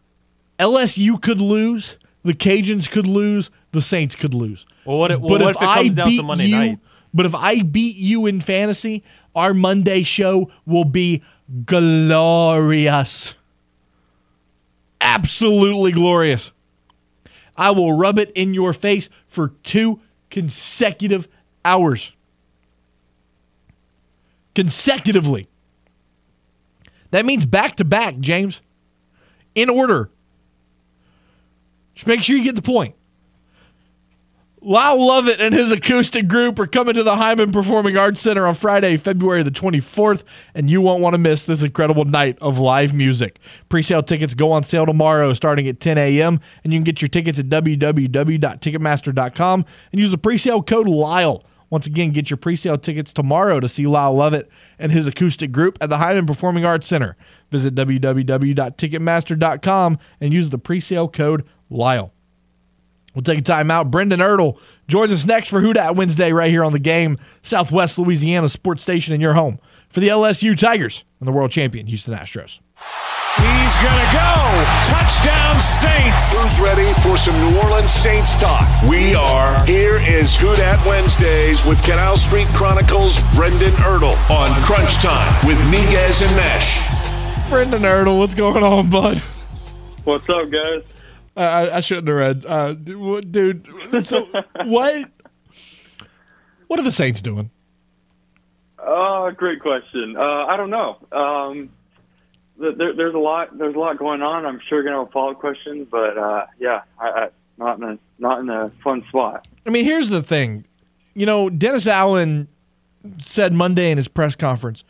L S U could lose, the Cajuns could lose, the Saints could lose. Well, what, it, well, but what if, if it comes I down to Monday you, night? But if I beat you in fantasy, our Monday show will be glorious. Absolutely glorious. I will rub it in your face for two consecutive hours. Consecutively. That means back to back, James. In order. Just make sure you get the point. Lyle Lovett and his acoustic group are coming to the Hyman Performing Arts Center on Friday, February the twenty-fourth, and you won't want to miss this incredible night of live music. Presale tickets go on sale tomorrow starting at ten a.m., and you can get your tickets at w w w dot ticketmaster dot com and use the presale code Lyle. Once again, get your presale tickets tomorrow to see Lyle Lovett and his acoustic group at the Hyman Performing Arts Center. Visit w w w dot ticketmaster dot com and use the presale code Lyle. We'll take a time out. Brendan Ertle joins us next for Who Dat Wednesday right here on The Game, Southwest Louisiana sports station in your home for the L S U Tigers and the world champion Houston Astros. He's going to go. Touchdown Saints. Who's ready for some New Orleans Saints talk? We are. Here is Who Dat Wednesdays with Canal Street Chronicles' Brendan Ertle on Crunch Time with Miguez and Mesh. Brendan Ertle, what's going on, bud? What's up, guys? I, I shouldn't have read. Uh, dude, so what What are the Saints doing? Uh, great question. Uh, I don't know. Um, there, there's a lot There's a lot going on. I'm sure you're going to have follow-up questions, but uh, yeah, I, I, not, in a, not in a fun spot. I mean, here's the thing. You know, Dennis Allen said Monday in his press conference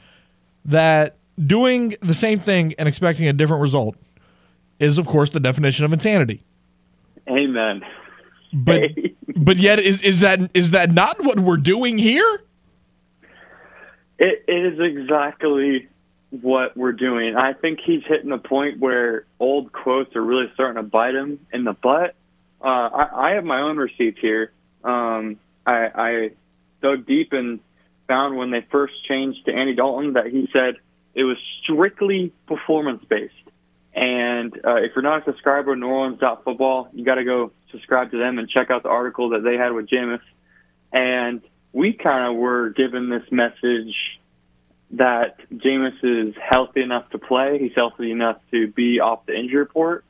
that doing the same thing and expecting a different result is, of course, the definition of insanity. Amen. But but yet, is, is that is that not what we're doing here? It is exactly what we're doing. I think he's hitting a point where old quotes are really starting to bite him in the butt. Uh, I, I have my own receipts here. Um, I, I dug deep and found when they first changed to Andy Dalton that he said it was strictly performance-based. And uh, if you're not a subscriber to New Orleans dot football, you got to go subscribe to them and check out the article that they had with Jameis. And we kind of were given this message that Jameis is healthy enough to play. He's healthy enough to be off the injury report.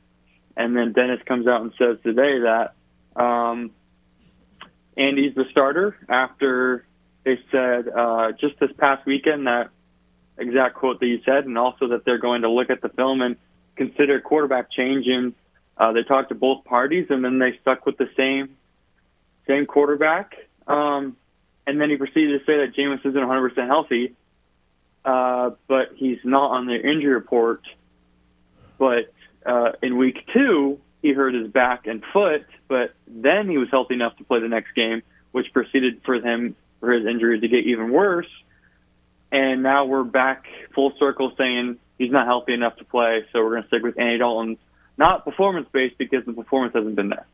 And then Dennis comes out and says today that um, Andy's the starter after they said uh, just this past weekend that exact quote that you said, and also that they're going to look at the film and consider quarterback change, and uh, they talked to both parties, and then they stuck with the same same quarterback. Um, and then he proceeded to say that Jameis isn't one hundred percent healthy, uh, but he's not on the injury report. But uh, in week two, he hurt his back and foot, but then he was healthy enough to play the next game, which proceeded for him for his injury to get even worse. And now we're back full circle saying he's not healthy enough to play, so we're going to stick with Andy Dalton. Not performance-based, because the performance hasn't been there.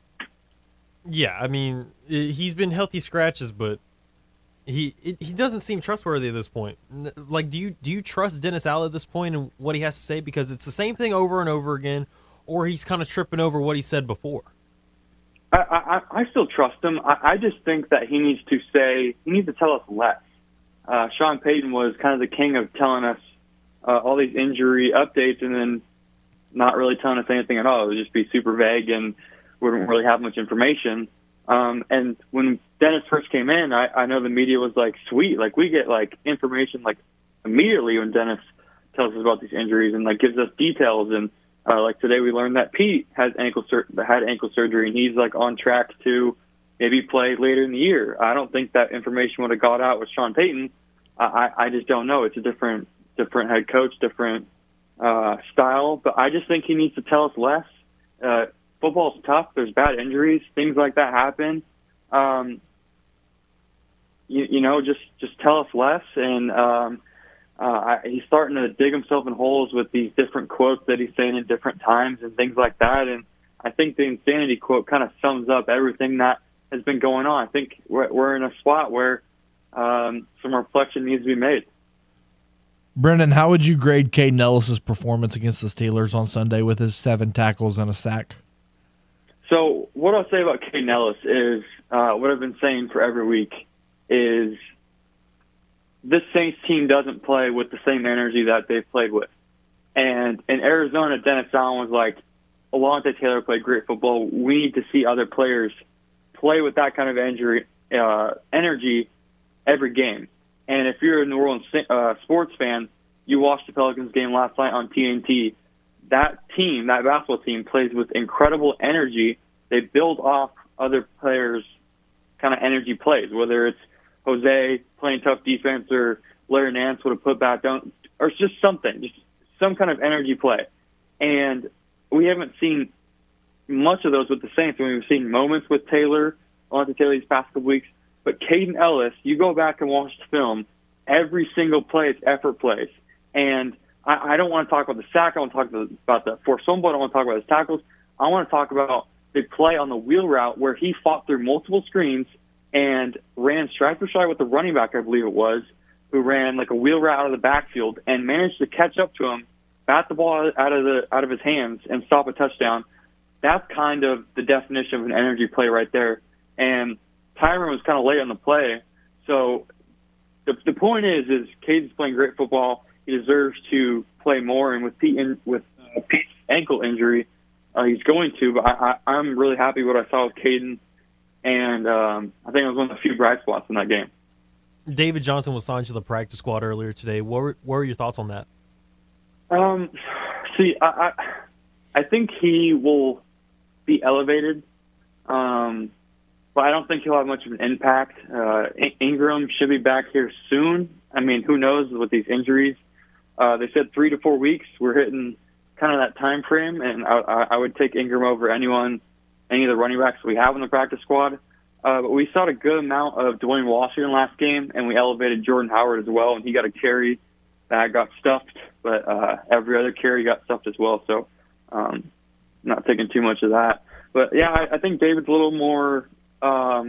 Yeah, I mean, he's been healthy scratches, but he he doesn't seem trustworthy at this point. Like, do you do you trust Dennis Allen at this point and what he has to say? Because it's the same thing over and over again, or he's kind of tripping over what he said before. I, I, I still trust him. I, I just think that he needs to say, he needs to tell us less. Uh, Sean Payton was kind of the king of telling us uh, all these injury updates and then not really telling us anything at all. It would just be super vague and wouldn't really have much information. Um, and when Dennis first came in, I, I know the media was like, sweet. Like, we get, like, information, like, immediately when Dennis tells us about these injuries and, like, gives us details. And, uh, like, today we learned that Pete has ankle sur- had ankle surgery, and he's, like, on track to maybe play later in the year. I don't think that information would have got out with Sean Payton. I, I just don't know. It's a different different head coach, different uh, style. But I just think he needs to tell us less. Uh, football's tough. There's bad injuries. Things like that happen. Um, you, you know, just, just tell us less. And um, uh, I, he's starting to dig himself in holes with these different quotes that he's saying at different times and things like that. And I think the insanity quote kind of sums up everything that has been going on. I think we're, we're in a spot where Um, some reflection needs to be made. Brendan, how would you grade Caden Ellis' performance against the Steelers on Sunday with his seven tackles and a sack? So what I'll say about Caden Ellis is uh, what I've been saying for every week is this Saints team doesn't play with the same energy that they've played with. And in Arizona, Dennis Allen was like, Alontae Taylor played great football. We need to see other players play with that kind of injury, uh, energy every game. And if you're a New Orleans uh, sports fan, you watched the Pelicans game last night on T N T. That team, that basketball team, plays with incredible energy. They build off other players' kind of energy plays, whether it's Jose playing tough defense or Larry Nance with a putback, don't, or it's just something, just some kind of energy play. And we haven't seen much of those with the Saints. We've seen moments with Taylor, Alontae Taylor these past couple weeks. But Caden Ellis, you go back and watch the film, every single play is effort plays. And I, I don't want to talk about the sack. I want to talk about the forced fumble. I don't want to talk about his tackles. I want to talk about the play on the wheel route where he fought through multiple screens and ran stride for stride with the running back, I believe it was, who ran like a wheel route out of the backfield and managed to catch up to him, bat the ball out of the out of his hands, and stop a touchdown. That's kind of the definition of an energy play right there. And Tyron was kind of late on the play. So the the point is, is Caden's playing great football. He deserves to play more. And with Pete in, with uh, Pete's ankle injury, uh, he's going to. But I, I, I'm really happy what I saw with Caden. And um, I think it was one of the few bright spots in that game. David Johnson was signed to the practice squad earlier today. What were, what were your thoughts on that? Um, see, I, I I think he will be elevated. Um But I don't think he'll have much of an impact. Uh, Ingram should be back here soon. I mean, who knows with these injuries? Uh, they said three to four weeks. We're hitting kind of that time frame, and I, I would take Ingram over anyone, any of the running backs we have in the practice squad. Uh, but we saw a good amount of Dwayne Washington last game, and we elevated Jordan Howard as well, and he got a carry that got stuffed, but uh, every other carry got stuffed as well. So um, not taking too much of that. But, yeah, I, I think David's a little more – Um,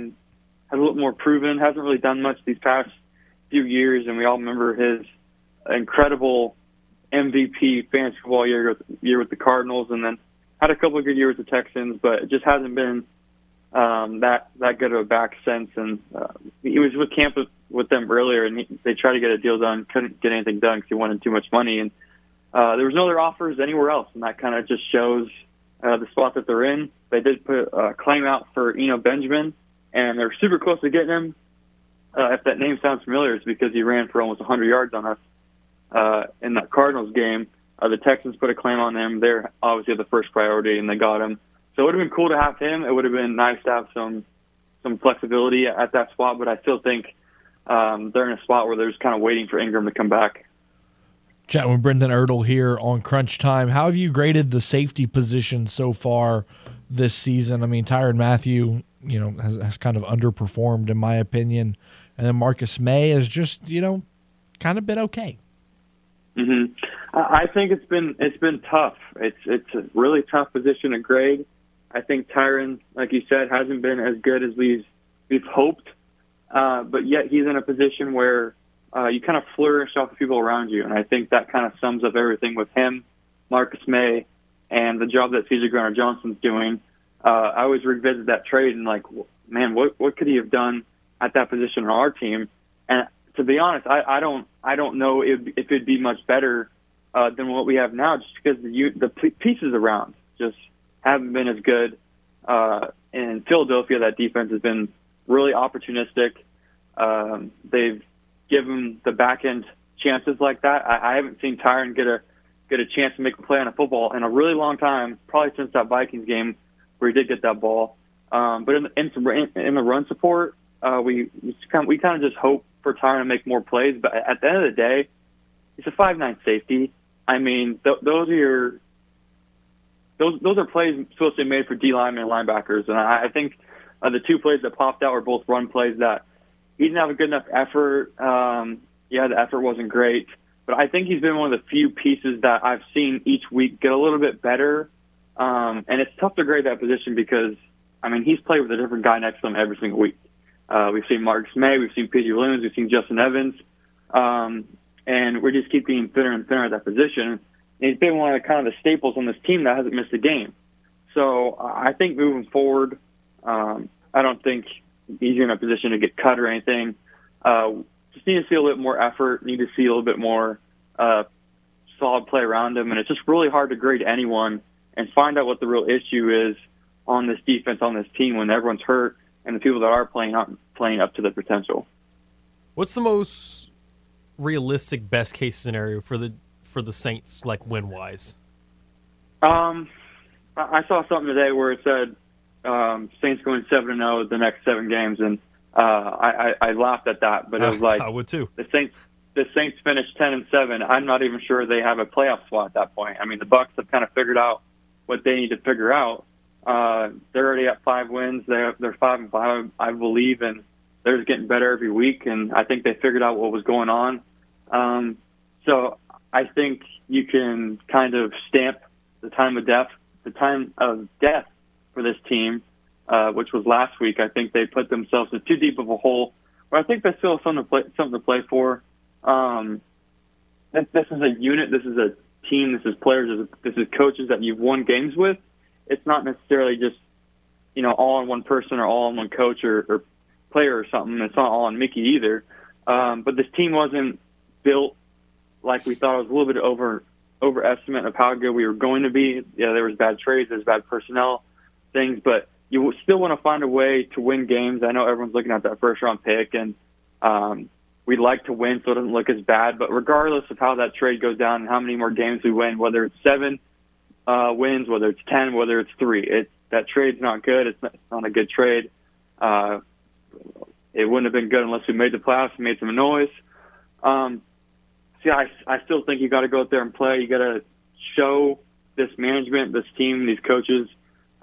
has a little more proven, hasn't really done much these past few years, and we all remember his incredible M V P fantasy football year with, year with the Cardinals, and then had a couple of good years with the Texans, but it just hasn't been um, that that good of a back since. And uh, he was with camp with, with them earlier, and he, they tried to get a deal done, couldn't get anything done because he wanted too much money, and uh, there was no other offers anywhere else, and that kind of just shows Uh, the spot that they're in. They did put a claim out for Eno Benjamin, and they're super close to getting him. Uh, if that name sounds familiar, it's because he ran for almost one hundred yards on us uh, in that Cardinals game. Uh, the Texans put a claim on him. They're obviously the first priority, and they got him. So it would have been cool to have him. It would have been nice to have some some flexibility at that spot, but I still think um, they're in a spot where they're just kind of waiting for Ingram to come back. Chatting with Brendan Ertl here on Crunch Time. How have you graded the safety position so far this season? I mean, Tyrann Mathieu, you know, has, has kind of underperformed in my opinion. And then Marcus May has just, you know, kind of been okay. Mm-hmm. I think it's been it's been tough. It's it's a really tough position to grade. I think Tyrann, like you said, hasn't been as good as we've we've hoped. Uh, but yet he's in a position where uh, you kind of flourish off the people around you, and I think that kind of sums up everything with him, Marcus May, and the job that C J Gardner-Johnson's doing. Uh, I always revisit that trade and like, man, what what could he have done at that position on our team? And to be honest, I, I don't I don't know if, if it'd be much better uh, than what we have now, just because the the pieces around just haven't been as good. Uh, in Philadelphia, that defense has been really opportunistic. Um, they've given the back end chances like that. I, I haven't seen Tyrann get a get a chance to make a play on a football in a really long time, probably since that Vikings game where he did get that ball. Um, but in, in, in the run support, uh, we we kind of just hope for Tyrann to make more plays. But at the end of the day, he's a five nine safety. I mean, th- those are your those those are plays supposed to be made for D linemen and linebackers, and I, I think uh, the two plays that popped out were both run plays that he didn't have a good enough effort. Um, yeah, the effort wasn't great, but I think he's been one of the few pieces that I've seen each week get a little bit better. Um, and it's tough to grade that position because, I mean, he's played with a different guy next to him every single week. Uh, we've seen Marcus May, we've seen P J Williams, we've seen Justin Evans, um, and we're just keep getting thinner and thinner at that position. And he's been one of the, kind of the staples on this team that hasn't missed a game. So uh, I think moving forward, um, I don't think he's in a position to get cut or anything. Uh, just need to see a little bit more effort, need to see a little bit more uh, solid play around him, and it's just really hard to grade anyone and find out what the real issue is on this defense, on this team, when everyone's hurt and the people that are playing aren't playing up to their potential. What's the most realistic best case scenario for the for the Saints, like win wise? Um, I saw something today where it said um, Saints going seven and zero the next seven games, and uh, I, I I laughed at that, but it was like I would too. The Saints the Saints finished ten and seven. I'm not even sure they have a playoff spot at that point. I mean, the Bucs have kind of figured out what they need to figure out. Uh, they're already at five wins. They're, they're five and five, I believe, and they're just getting better every week. And I think they figured out what was going on. Um, so I think you can kind of stamp the time of death, the time of death for this team, uh, which was last week. I think they put themselves in too deep of a hole, but I think they still have something to play, something to play for. Um, this, this is a unit. This is a team. This is players. This is coaches that you've won games with. It's not necessarily just, you know, all on one person or all on one coach or, or player or something. It's not all on Mickey either. Um, but this team wasn't built like we thought. It was a little bit over overestimate of how good we were going to be. Yeah, there was bad trades, there was bad personnel things, but you still want to find a way to win games. I know everyone's looking at that first-round pick, and um, we'd like to win so it doesn't look as bad. But regardless of how that trade goes down and how many more games we win, whether it's seven, Uh, wins, whether it's ten, whether it's three. It, that trade's not good. It's not, it's not a good trade. Uh, it wouldn't have been good unless we made the playoffs and made some noise. Um, see, I, I still think you got to go out there and play. You got to show this management, this team, these coaches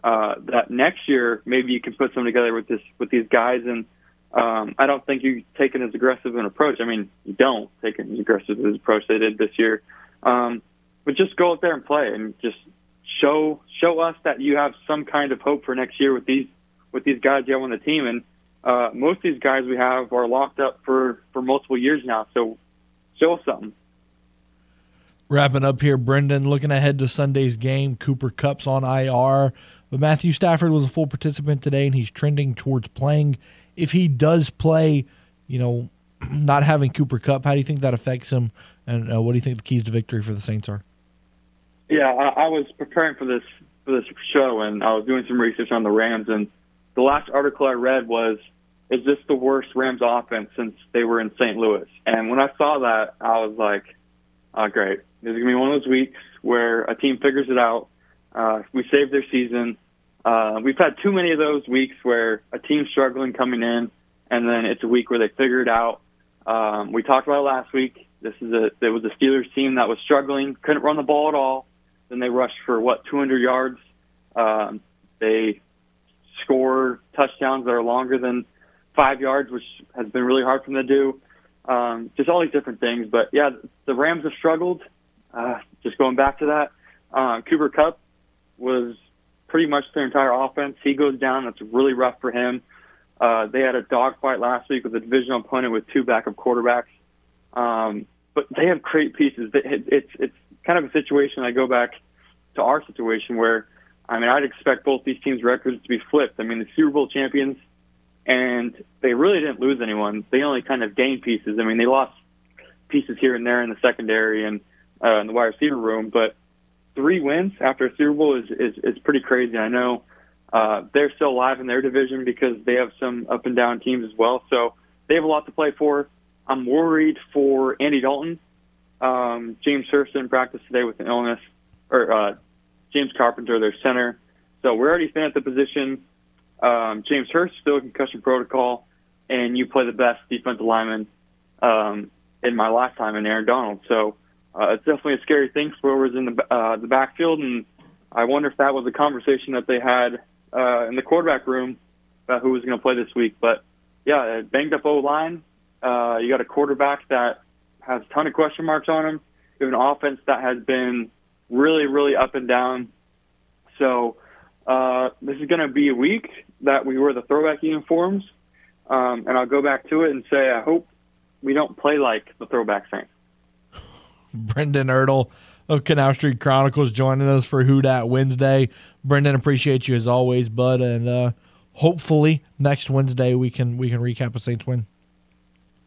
uh, that next year maybe you can put something together with this with these guys. And um, I don't think you take it as aggressive an approach. I mean, you don't take it as aggressive as an approach they did this year. Um, but just go out there and play and just. Show show us that you have some kind of hope for next year with these with these guys you have on the team. And uh, most of these guys we have are locked up for, for multiple years now. So show us something. Wrapping up here, Brendan, looking ahead to Sunday's game, Cooper Kupp's on I R. But Matthew Stafford was a full participant today, and he's trending towards playing. If he does play, you know, not having Cooper Kupp, how do you think that affects him? And uh, what do you think the keys to victory for the Saints are? Yeah, I, I was preparing for this for this show, and I was doing some research on the Rams. And the last article I read was, "Is this the worst Rams offense since they were in Saint Louis?" And when I saw that, I was like, "Oh, great! This is gonna be one of those weeks where a team figures it out. Uh, we saved their season. Uh, we've had too many of those weeks where a team's struggling coming in, and then it's a week where they figure it out." Um, we talked about it last week. This is a it was a Steelers team that was struggling, couldn't run the ball at all. Then they rushed for, what, two hundred yards. Um, they score touchdowns that are longer than five yards, which has been really hard for them to do. Um, just all these different things. But, yeah, the Rams have struggled. Uh, just going back to that, uh, Cooper Kupp was pretty much their entire offense. He goes down. That's really rough for him. Uh, they had a dogfight last week with a divisional opponent with two backup quarterbacks. Um, but they have great pieces. It's it's kind of a situation. I go back to our situation where, I mean, I'd expect both these teams' records to be flipped. I mean, the Super Bowl champions, and they really didn't lose anyone. They only kind of gained pieces. I mean, they lost pieces here and there in the secondary and uh, in the wide receiver room, but three wins after a Super Bowl is, is, is pretty crazy. I know uh, they're still alive in their division because they have some up-and-down teams as well, so they have a lot to play for. I'm worried for Andy Dalton. Um, James Hurston practiced today with an illness, or uh, James Carpenter, their center. So we're already thin at the position. Um, James Hurst still concussion protocol, and you play the best defensive lineman um, in my lifetime in Aaron Donald. So uh, it's definitely a scary thing for whoever's in the uh, the backfield, and I wonder if that was a conversation that they had uh, in the quarterback room about who was going to play this week. But, yeah, banged up O-line. Uh, you got a quarterback that has a ton of question marks on him. You have an offense that has been really, really up and down. So uh, this is going to be a week that we wear the throwback uniforms, um, and I'll go back to it and say I hope we don't play like the throwback Saints. Brendan Ertle of Canal Street Chronicles joining us for Who Dat Wednesday. Brendan, appreciate you as always, bud, and uh, hopefully next Wednesday we can we can recap a Saints win.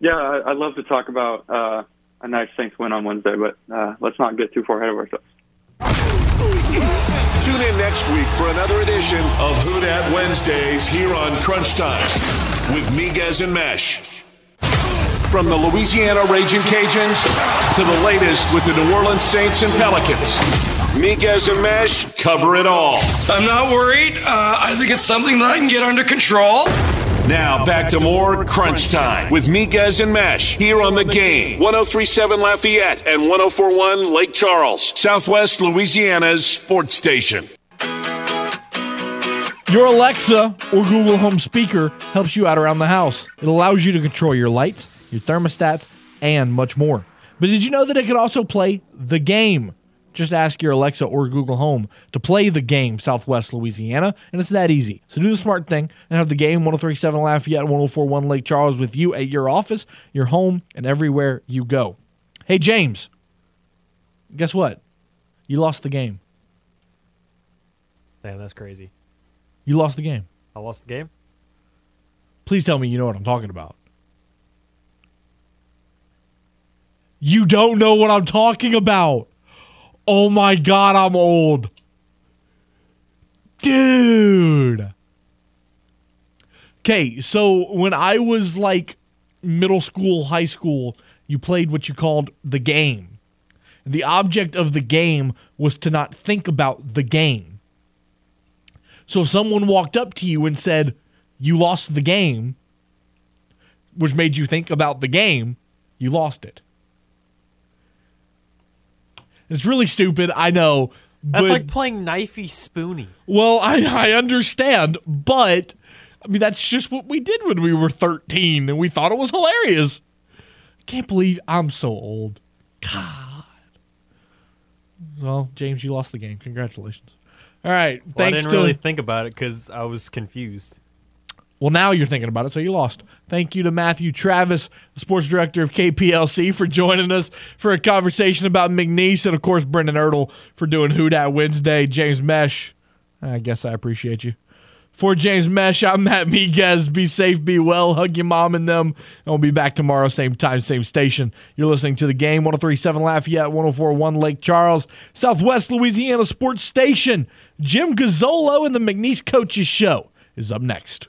Yeah, I'd love to talk about uh, a nice Saints win on Wednesday, but uh, let's not get too far ahead of ourselves. Tune in next week for another edition of Who Dat Wednesdays here on Crunch Time with Miguez and Mesh. From the Louisiana Ragin' Cajuns to the latest with the New Orleans Saints and Pelicans, Miguez and Mesh cover it all. I'm not worried. Uh, I think it's something that I can get under control. Now back to more Crunch Time with Miguez and Mesh here on The Game. one oh three point seven Lafayette and one oh four point one Lake Charles, Southwest Louisiana's sports station. Your Alexa or Google Home speaker helps you out around the house. It allows you to control your lights, your thermostats, and much more. But did you know that it could also play The Game? Just ask your Alexa or Google Home to play The Game, Southwest Louisiana, and it's that easy. So do the smart thing and have The Game, one oh three point seven Lafayette, one oh four point one Lake Charles with you at your office, your home, and everywhere you go. Hey, James, guess what? You lost the game. Damn, that's crazy. You lost the game. I lost the game? Please tell me you know what I'm talking about. You don't know what I'm talking about. Oh my God, I'm old. Dude. Okay, so when I was like middle school, high school, you played what you called The Game. The object of the game was to not think about the game. So if someone walked up to you and said, you lost the game, which made you think about the game, you lost it. It's really stupid, I know. But that's like playing knifey spoony. Well, I I understand, but I mean that's just what we did when we were thirteen, and we thought it was hilarious. I can't believe I'm so old. God. Well, James, you lost the game. Congratulations. All right. Well, thanks. I didn't to, really think about it because I was confused. Well, now you're thinking about it, so you lost. Thank you to Matthew Travis, the sports director of K P L C, for joining us for a conversation about McNeese, and, of course, Brendan Ertle for doing Who Dat Wednesday. James Mesh, I guess I appreciate you. For James Mesh, I'm Matt Miguez. Be safe, be well, hug your mom and them, and we'll be back tomorrow, same time, same station. You're listening to The Game, one oh three point seven Lafayette, one oh four point one Lake Charles, Southwest Louisiana Sports Station. Jim Gazzolo and the McNeese Coaches Show is up next.